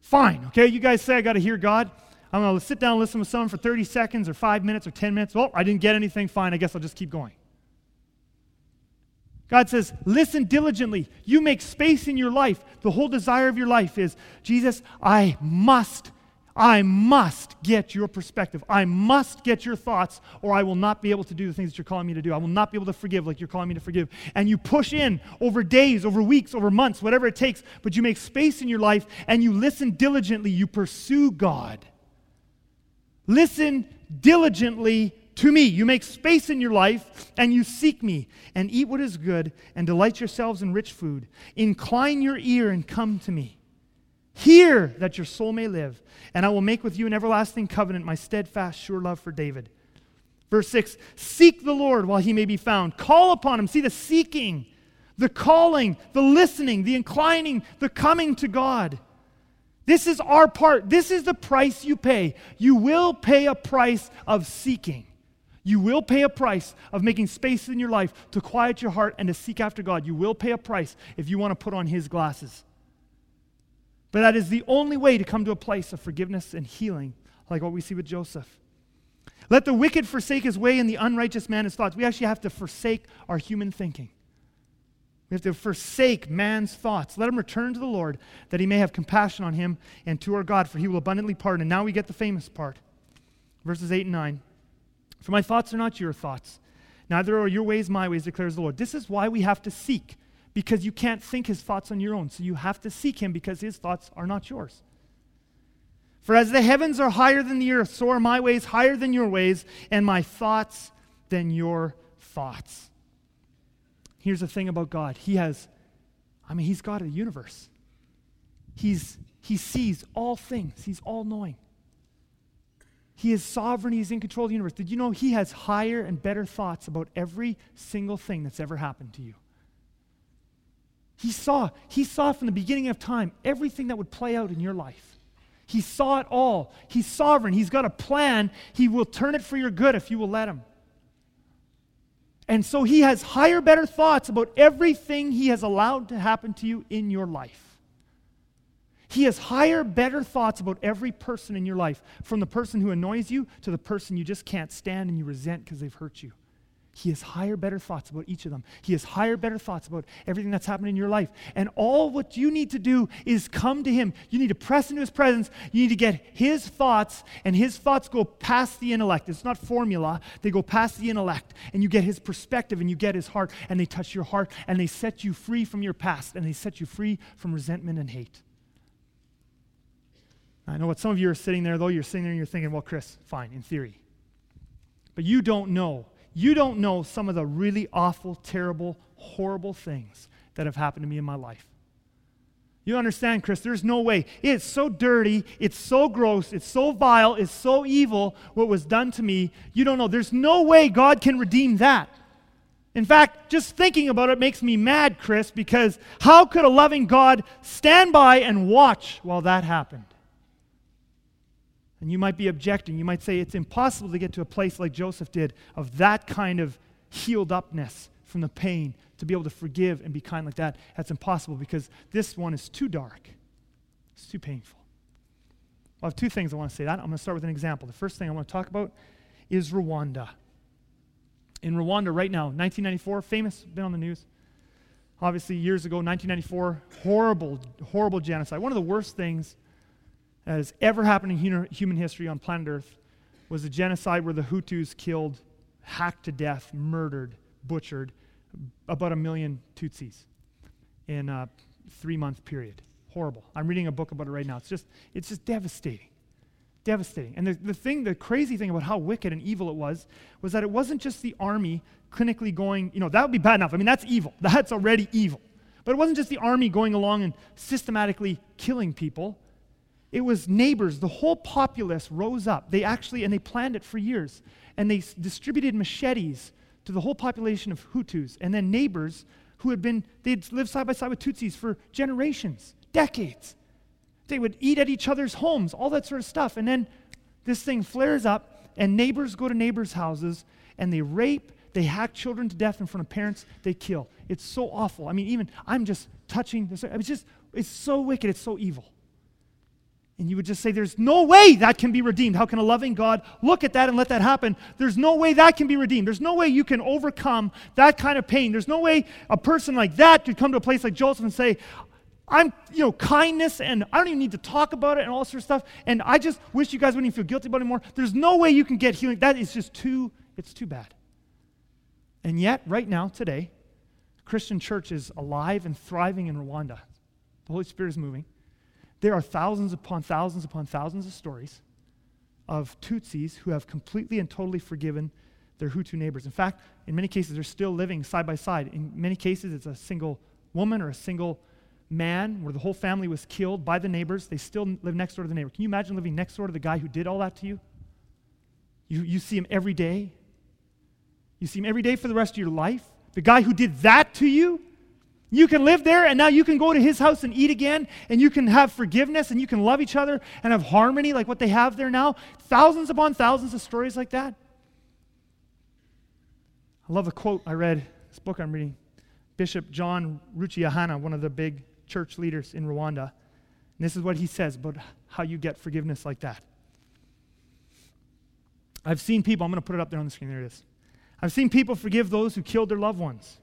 Fine, okay, you guys say I got to hear God. I'm going to sit down and listen with someone for 30 seconds or 5 minutes or 10 minutes. Well, I didn't get anything, fine, I guess I'll just keep going. God says, listen diligently. You make space in your life. The whole desire of your life is, Jesus, I must get your perspective. I must get your thoughts, or I will not be able to do the things that you're calling me to do. I will not be able to forgive like you're calling me to forgive. And you push in over days, over weeks, over months, whatever it takes, but you make space in your life and you listen diligently. You pursue God. Listen diligently to me. You make space in your life and you seek me and eat what is good and delight yourselves in rich food. Incline your ear and come to me. Hear that your soul may live, and I will make with you an everlasting covenant, my steadfast, sure love for David. Verse 6, seek the Lord while he may be found. Call upon him. See the seeking, the calling, the listening, the inclining, the coming to God. This is our part. This is the price you pay. You will pay a price of seeking. You will pay a price of making space in your life to quiet your heart and to seek after God. You will pay a price if you want to put on his glasses. But that is the only way to come to a place of forgiveness and healing, like what we see with Joseph. Let the wicked forsake his way and the unrighteous man his thoughts. We actually have to forsake our human thinking. We have to forsake man's thoughts. Let him return to the Lord, that he may have compassion on him, and to our God, for he will abundantly pardon. And now we get the famous part. Verses 8 and 9. For my thoughts are not your thoughts, neither are your ways my ways, declares the Lord. This is why we have to seek, because you can't think his thoughts on your own. So you have to seek him, because his thoughts are not yours. For as the heavens are higher than the earth, so are my ways higher than your ways, and my thoughts than your thoughts. Here's the thing about God. He's God of the universe. He sees all things. He's all-knowing. He is sovereign. He's in control of the universe. Did you know he has higher and better thoughts about every single thing that's ever happened to you? He saw from the beginning of time everything that would play out in your life. He saw it all. He's sovereign. He's got a plan. He will turn it for your good if you will let him. And so he has higher, better thoughts about everything he has allowed to happen to you in your life. He has higher, better thoughts about every person in your life, from the person who annoys you to the person you just can't stand and you resent because they've hurt you. He has higher, better thoughts about each of them. He has higher, better thoughts about everything that's happened in your life. And all what you need to do is come to him. You need to press into his presence. You need to get his thoughts, and his thoughts go past the intellect. It's not formula. They go past the intellect, and you get his perspective, and you get his heart, and they touch your heart, and they set you free from your past, and they set you free from resentment and hate. I know what some of you are sitting there, though. You're sitting there and you're thinking, well, Chris, fine, in theory. But you don't know. You don't know some of the really awful, terrible, horrible things that have happened to me in my life. You understand, Chris, there's no way. It's so dirty, it's so gross, it's so vile, it's so evil what was done to me. You don't know. There's no way God can redeem that. In fact, just thinking about it makes me mad, Chris, because how could a loving God stand by and watch while that happened? And you might be objecting. You might say it's impossible to get to a place like Joseph did of that kind of healed upness from the pain, to be able to forgive and be kind like that. That's impossible because this one is too dark. It's too painful. I have two things I want to say. I'm going to start with an example. The first thing I want to talk about is Rwanda. In Rwanda right now, 1994, famous, been on the news. Obviously years ago, 1994, horrible, horrible genocide. One of the worst things that has ever happened in human history on planet Earth was a genocide where the Hutus killed, hacked to death, murdered, butchered about 1 million Tutsis in a 3-month period. Horrible. I'm reading a book about it right now. It's just devastating. Devastating. And the crazy thing about how wicked and evil it was that it wasn't just the army clinically going, that would be bad enough. I mean, that's evil. That's already evil. But it wasn't just the army going along and systematically killing people. It was neighbors. The whole populace rose up. They planned it for years. And they distributed machetes to the whole population of Hutus. And then neighbors they'd lived side by side with Tutsis for generations, decades. They would eat at each other's homes, all that sort of stuff. And then this thing flares up, and neighbors go to neighbors' houses, and they rape, they hack children to death in front of parents, they kill. It's so awful. I mean, even I'm just touching this. It's so wicked, it's so evil. And you would just say, there's no way that can be redeemed. How can a loving God look at that and let that happen? There's no way that can be redeemed. There's no way you can overcome that kind of pain. There's no way a person like that could come to a place like Joseph and say, I'm kindness, and I don't even need to talk about it and all sort of stuff, and I just wish you guys wouldn't even feel guilty about it anymore. There's no way you can get healing. That is just it's too bad. And yet, right now, today, the Christian church is alive and thriving in Rwanda. The Holy Spirit is moving. There are thousands upon thousands upon thousands of stories of Tutsis who have completely and totally forgiven their Hutu neighbors. In fact, in many cases, they're still living side by side. In many cases, it's a single woman or a single man where the whole family was killed by the neighbors. They still live next door to the neighbor. Can you imagine living next door to the guy who did all that to you? You see him every day. You see him every day for the rest of your life. The guy who did that to you, you can live there, and now you can go to his house and eat again, and you can have forgiveness, and you can love each other and have harmony like what they have there now. Thousands upon thousands of stories like that. I love a quote I read, this book I'm reading. Bishop John Ruchiahana, one of the big church leaders in Rwanda. And this is what he says about how you get forgiveness like that. I've seen people, I'm going to put it up there on the screen, there it is. I've seen people forgive those who killed their loved ones.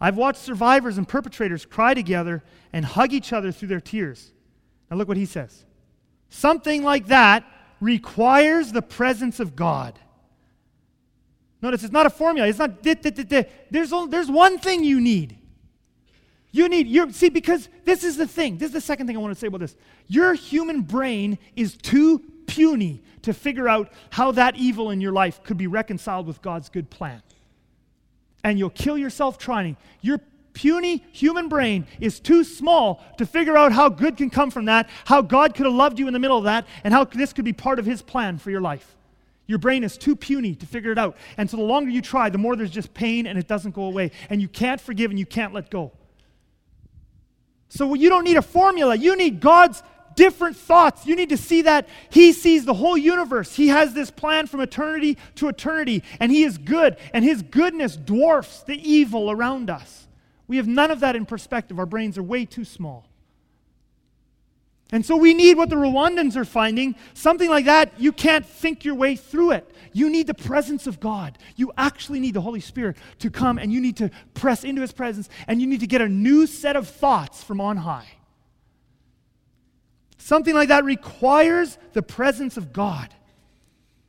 I've watched survivors and perpetrators cry together and hug each other through their tears. Now look what he says. Something like that requires the presence of God. Notice it's not a formula. It's not there's one thing you need. See, because this is the thing. This is the second thing I want to say about this. Your human brain is too puny to figure out how that evil in your life could be reconciled with God's good plan. And you'll kill yourself trying. Your puny human brain is too small to figure out how good can come from that, how God could have loved you in the middle of that, and how this could be part of his plan for your life. Your brain is too puny to figure it out. And so the longer you try, the more there's just pain and it doesn't go away. And you can't forgive and you can't let go. So you don't need a formula. You need God's different thoughts. You need to see that he sees the whole universe. He has this plan from eternity to eternity, and he is good, and his goodness dwarfs the evil around us. We have none of that in perspective. Our brains are way too small. And so we need what the Rwandans are finding. Something like that, you can't think your way through it. You need the presence of God. You actually need the Holy Spirit to come, and you need to press into his presence, and you need to get a new set of thoughts from on high. Something like that requires the presence of God.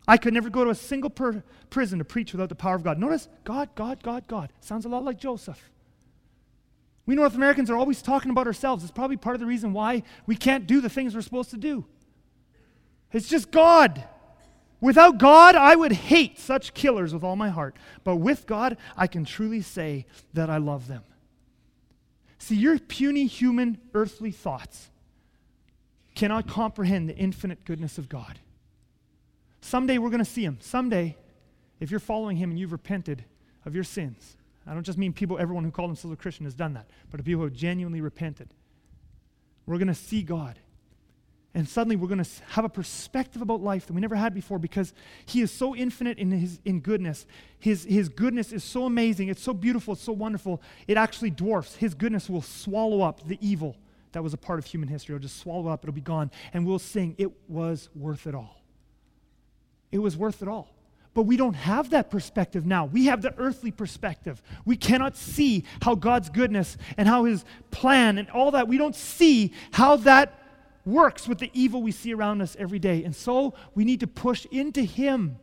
I could never go to a single prison to preach without the power of God. Notice, God, God, God, God. Sounds a lot like Joseph. We North Americans are always talking about ourselves. It's probably part of the reason why we can't do the things we're supposed to do. It's just God. Without God, I would hate such killers with all my heart. But with God, I can truly say that I love them. See, your puny human earthly thoughts cannot comprehend the infinite goodness of God. Someday we're going to see him. Someday, if you're following him and you've repented of your sins, I don't just mean everyone who called themselves a Christian has done that, but people who have genuinely repented. We're going to see God. And suddenly we're going to have a perspective about life that we never had before, because he is so infinite in goodness. His goodness is so amazing. It's so beautiful. It's so wonderful. It actually dwarfs. His goodness will swallow up the evil that was a part of human history. It'll just swallow up. It'll be gone. And we'll sing, it was worth it all. It was worth it all. But we don't have that perspective now. We have the earthly perspective. We cannot see how God's goodness and how his plan and all that, we don't see how that works with the evil we see around us every day. And so we need to push into him.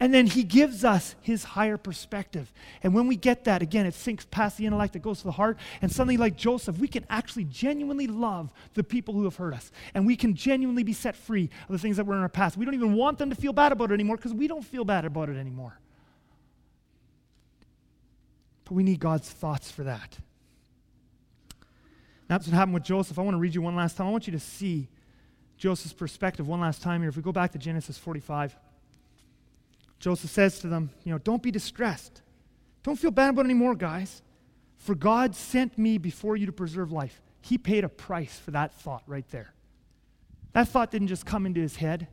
And then he gives us his higher perspective. And when we get that, again, it sinks past the intellect, it goes to the heart. And suddenly, like Joseph, we can actually genuinely love the people who have hurt us. And we can genuinely be set free of the things that were in our past. We don't even want them to feel bad about it anymore, because we don't feel bad about it anymore. But we need God's thoughts for that. That's what happened with Joseph. I want to read you one last time. I want you to see Joseph's perspective one last time here. If we go back to Genesis 45, Joseph says to them, don't be distressed. Don't feel bad about it anymore, guys. For God sent me before you to preserve life. He paid a price for that thought right there. That thought didn't just come into his head.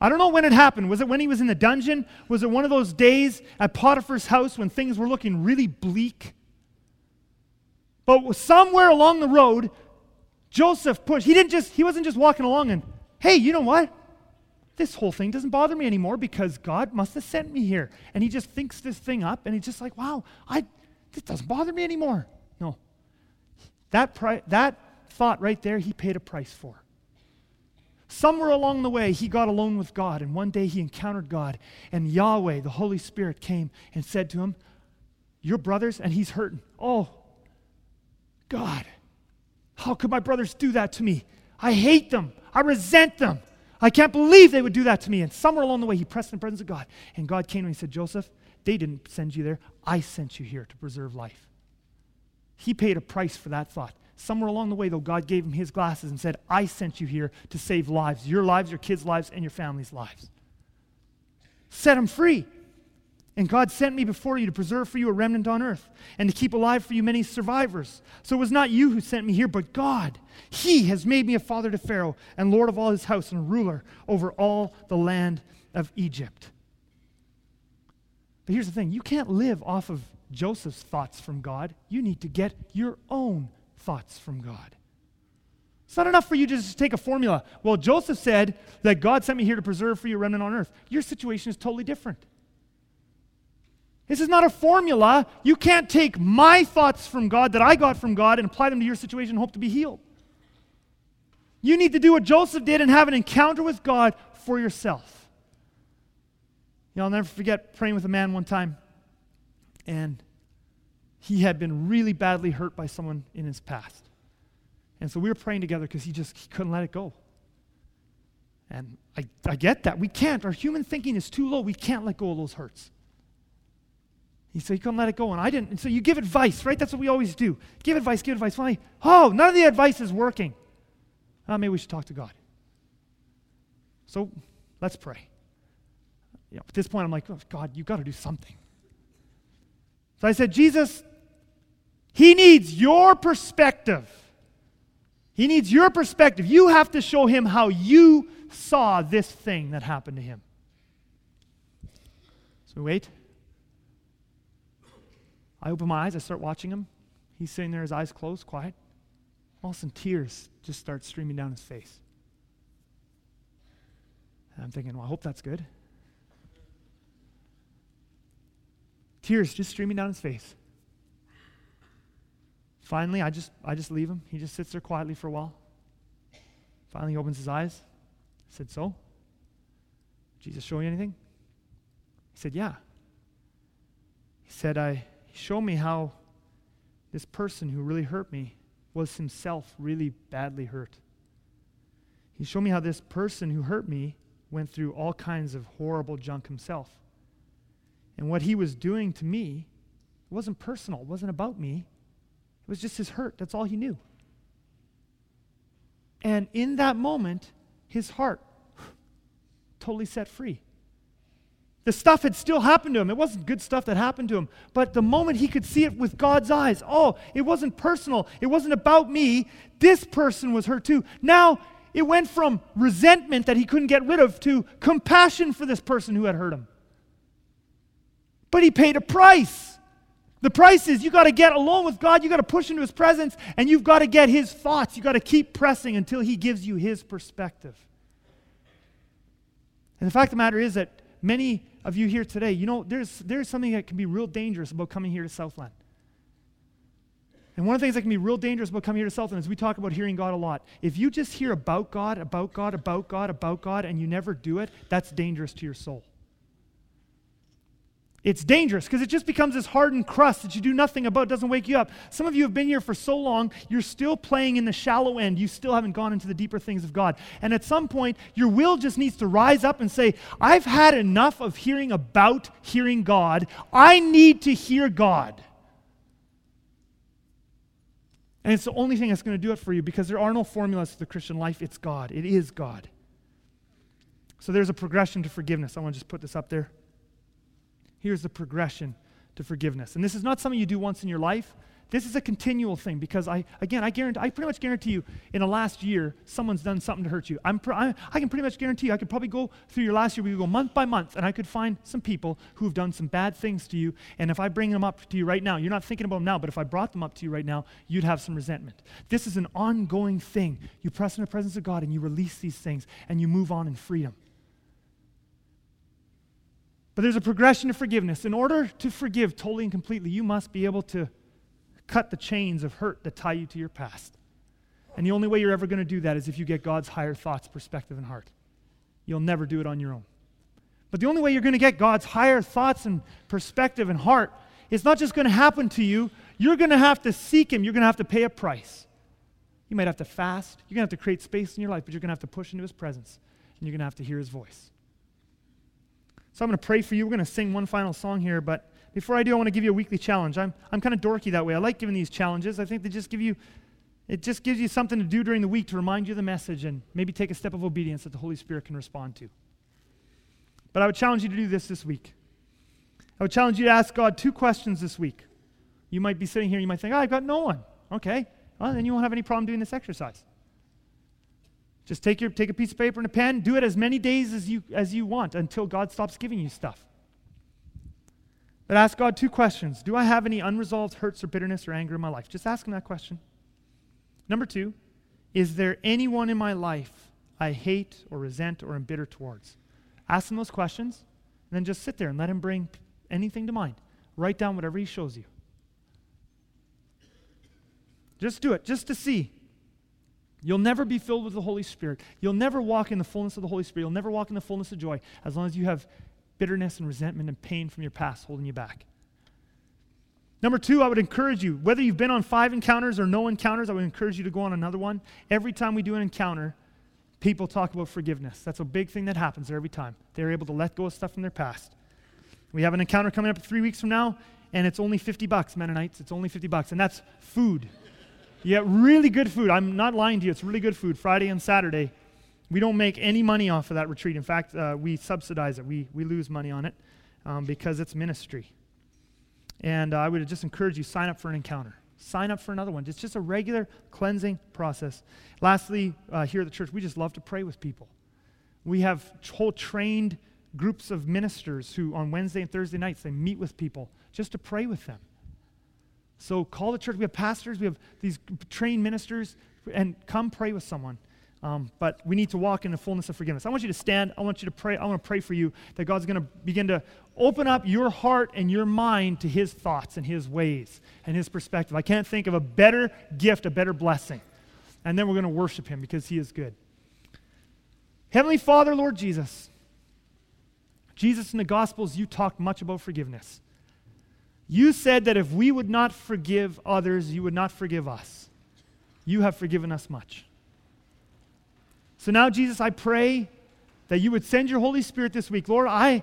I don't know when it happened. Was it when he was in the dungeon? Was it one of those days at Potiphar's house when things were looking really bleak? But somewhere along the road, Joseph pushed. He wasn't just walking along and, hey, you know what? This whole thing doesn't bother me anymore because God must have sent me here. And he just thinks this thing up, and he's just like, wow, this doesn't bother me anymore. No. That thought right there, he paid a price for. Somewhere along the way, he got alone with God, and one day he encountered God, and Yahweh, the Holy Spirit, came and said to him, your brothers, and he's hurting. Oh, God, how could my brothers do that to me? I hate them. I resent them. I can't believe they would do that to me. And somewhere along the way, he pressed in the presence of God. And God came to him and said, Joseph, they didn't send you there. I sent you here to preserve life. He paid a price for that thought. Somewhere along the way, though, God gave him his glasses and said, I sent you here to save lives, your kids' lives, and your family's lives. Set them free. And God sent me before you to preserve for you a remnant on earth and to keep alive for you many survivors. So it was not you who sent me here, but God. He has made me a father to Pharaoh and lord of all his house and ruler over all the land of Egypt. But here's the thing. You can't live off of Joseph's thoughts from God. You need to get your own thoughts from God. It's not enough for you to just take a formula. Well, Joseph said that God sent me here to preserve for you a remnant on earth. Your situation is totally different. This is not a formula. You can't take my thoughts from God that I got from God and apply them to your situation and hope to be healed. You need to do what Joseph did and have an encounter with God for yourself. You know, I'll never forget praying with a man one time, and he had been really badly hurt by someone in his past. And so we were praying together because he couldn't let it go. And I get that. We can't. Our human thinking is too low. We can't let go of those hurts. So he couldn't let it go, and I didn't. And so you give advice, right? That's what we always do. Give advice, give advice. Finally, none of the advice is working. Maybe we should talk to God. So let's pray. You know, at this point, I'm like, oh, God, you've got to do something. So I said, Jesus, he needs your perspective. He needs your perspective. You have to show him how you saw this thing that happened to him. So we wait. I open my eyes, I start watching him. He's sitting there, his eyes closed, quiet. All of a sudden, tears just start streaming down his face. And I'm thinking, well, I hope that's good. Tears just streaming down his face. Finally, I just leave him. He just sits there quietly for a while. Finally, he opens his eyes. I said, so? Jesus show you anything? He said, yeah. He said, show me how this person who really hurt me was himself really badly hurt. He showed me how this person who hurt me went through all kinds of horrible junk himself. And what he was doing to me wasn't personal, it wasn't about me. It was just his hurt. That's all he knew. And in that moment, his heart totally set free. The stuff had still happened to him. It wasn't good stuff that happened to him. But the moment he could see it with God's eyes, it wasn't personal. It wasn't about me. This person was hurt too. Now, it went from resentment that he couldn't get rid of to compassion for this person who had hurt him. But he paid a price. The price is you got to get alone with God. You got to push into his presence, and you've got to get his thoughts. You got to keep pressing until he gives you his perspective. And the fact of the matter is that many of you here today, you know, there's something that can be real dangerous about coming here to Southland. And one of the things that can be real dangerous about coming here to Southland is we talk about hearing God a lot. If you just hear about God, about God, about God, about God, and you never do it, that's dangerous to your soul. It's dangerous because it just becomes this hardened crust that you do nothing about, doesn't wake you up. Some of you have been here for so long, you're still playing in the shallow end. You still haven't gone into the deeper things of God. And at some point, your will just needs to rise up and say, I've had enough of hearing about hearing God. I need to hear God. And it's the only thing that's going to do it for you because there are no formulas to the Christian life. It's God. It is God. So there's a progression to forgiveness. I want to just put this up there. Here's the progression to forgiveness. And this is not something you do once in your life. This is a continual thing because I pretty much guarantee you in the last year, someone's done something to hurt you. I can pretty much guarantee you, I could probably go through your last year, we could go month by month, and I could find some people who've done some bad things to you. And if I bring them up to you right now, you're not thinking about them now, but if I brought them up to you right now, you'd have some resentment. This is an ongoing thing. You press in the presence of God and you release these things and you move on in freedom. But there's a progression to forgiveness. In order to forgive totally and completely, you must be able to cut the chains of hurt that tie you to your past. And the only way you're ever going to do that is if you get God's higher thoughts, perspective, and heart. You'll never do it on your own. But the only way you're going to get God's higher thoughts and perspective and heart, it's not just going to happen to you. You're going to have to seek him. You're going to have to pay a price. You might have to fast. You're going to have to create space in your life, but you're going to have to push into his presence, and you're going to have to hear his voice. So I'm going to pray for you. We're going to sing one final song here, but before I do, I want to give you a weekly challenge. I'm kind of dorky that way. I like giving these challenges. I think they just gives you something to do during the week to remind you of the message and maybe take a step of obedience that the Holy Spirit can respond to. But I would challenge you to do this week. I would challenge you to ask God two questions this week. You might be sitting here, you might think, I've got no one. Okay, well, then you won't have any problem doing this exercise. Just take a piece of paper and a pen. Do it as many days as you want until God stops giving you stuff. But ask God two questions. Do I have any unresolved hurts or bitterness or anger in my life? Just ask him that question. Number two, Is there anyone in my life I hate or resent or am bitter towards? Ask him those questions, and then just sit there and let him bring anything to mind. Write down whatever he shows you. Just do it, just to see. You'll never be filled with the Holy Spirit. You'll never walk in the fullness of the Holy Spirit. You'll never walk in the fullness of joy as long as you have bitterness and resentment and pain from your past holding you back. Number two, I would encourage you, whether you've been on 5 encounters or no encounters, I would encourage you to go on another one. Every time we do an encounter, people talk about forgiveness. That's a big thing that happens there every time. They're able to let go of stuff from their past. We have an encounter coming up 3 weeks from now, and it's only $50, Mennonites. It's only $50, and that's food. Yeah, really good food. I'm not lying to you. It's really good food, Friday and Saturday. We don't make any money off of that retreat. In fact, we subsidize it. We lose money on it because it's ministry. And I would just encourage you, sign up for an encounter. Sign up for another one. It's just a regular cleansing process. Lastly, here at the church, we just love to pray with people. We have whole trained groups of ministers who on Wednesday and Thursday nights, they meet with people just to pray with them. So call the church. We have pastors. We have these trained ministers. And come pray with someone. But we need to walk in the fullness of forgiveness. I want you to stand. I want you to pray. I want to pray for you that God's going to begin to open up your heart and your mind to his thoughts and his ways and his perspective. I can't think of a better gift, a better blessing. And then we're going to worship him because he is good. Heavenly Father, Lord Jesus. Jesus, in the Gospels, you talked much about forgiveness. You said that if we would not forgive others, you would not forgive us. You have forgiven us much. So now, Jesus, I pray that you would send your Holy Spirit this week. Lord, I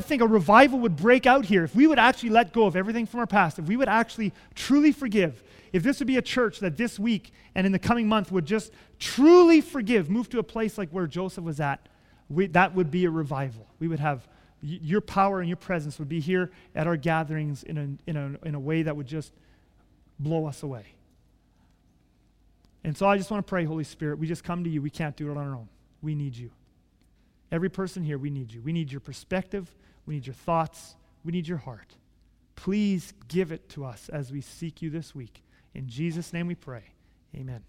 think a revival would break out here if we would actually let go of everything from our past, if we would actually truly forgive, if this would be a church that this week and in the coming month would just truly forgive, move to a place like where Joseph was at, that would be a revival. We would have your power and your presence would be here at our gatherings in a way that would just blow us away. And so I just want to pray, Holy Spirit, we just come to you. We can't do it on our own. We need you. Every person here, we need you. We need your perspective. We need your thoughts. We need your heart. Please give it to us as we seek you this week. In Jesus' name we pray. Amen.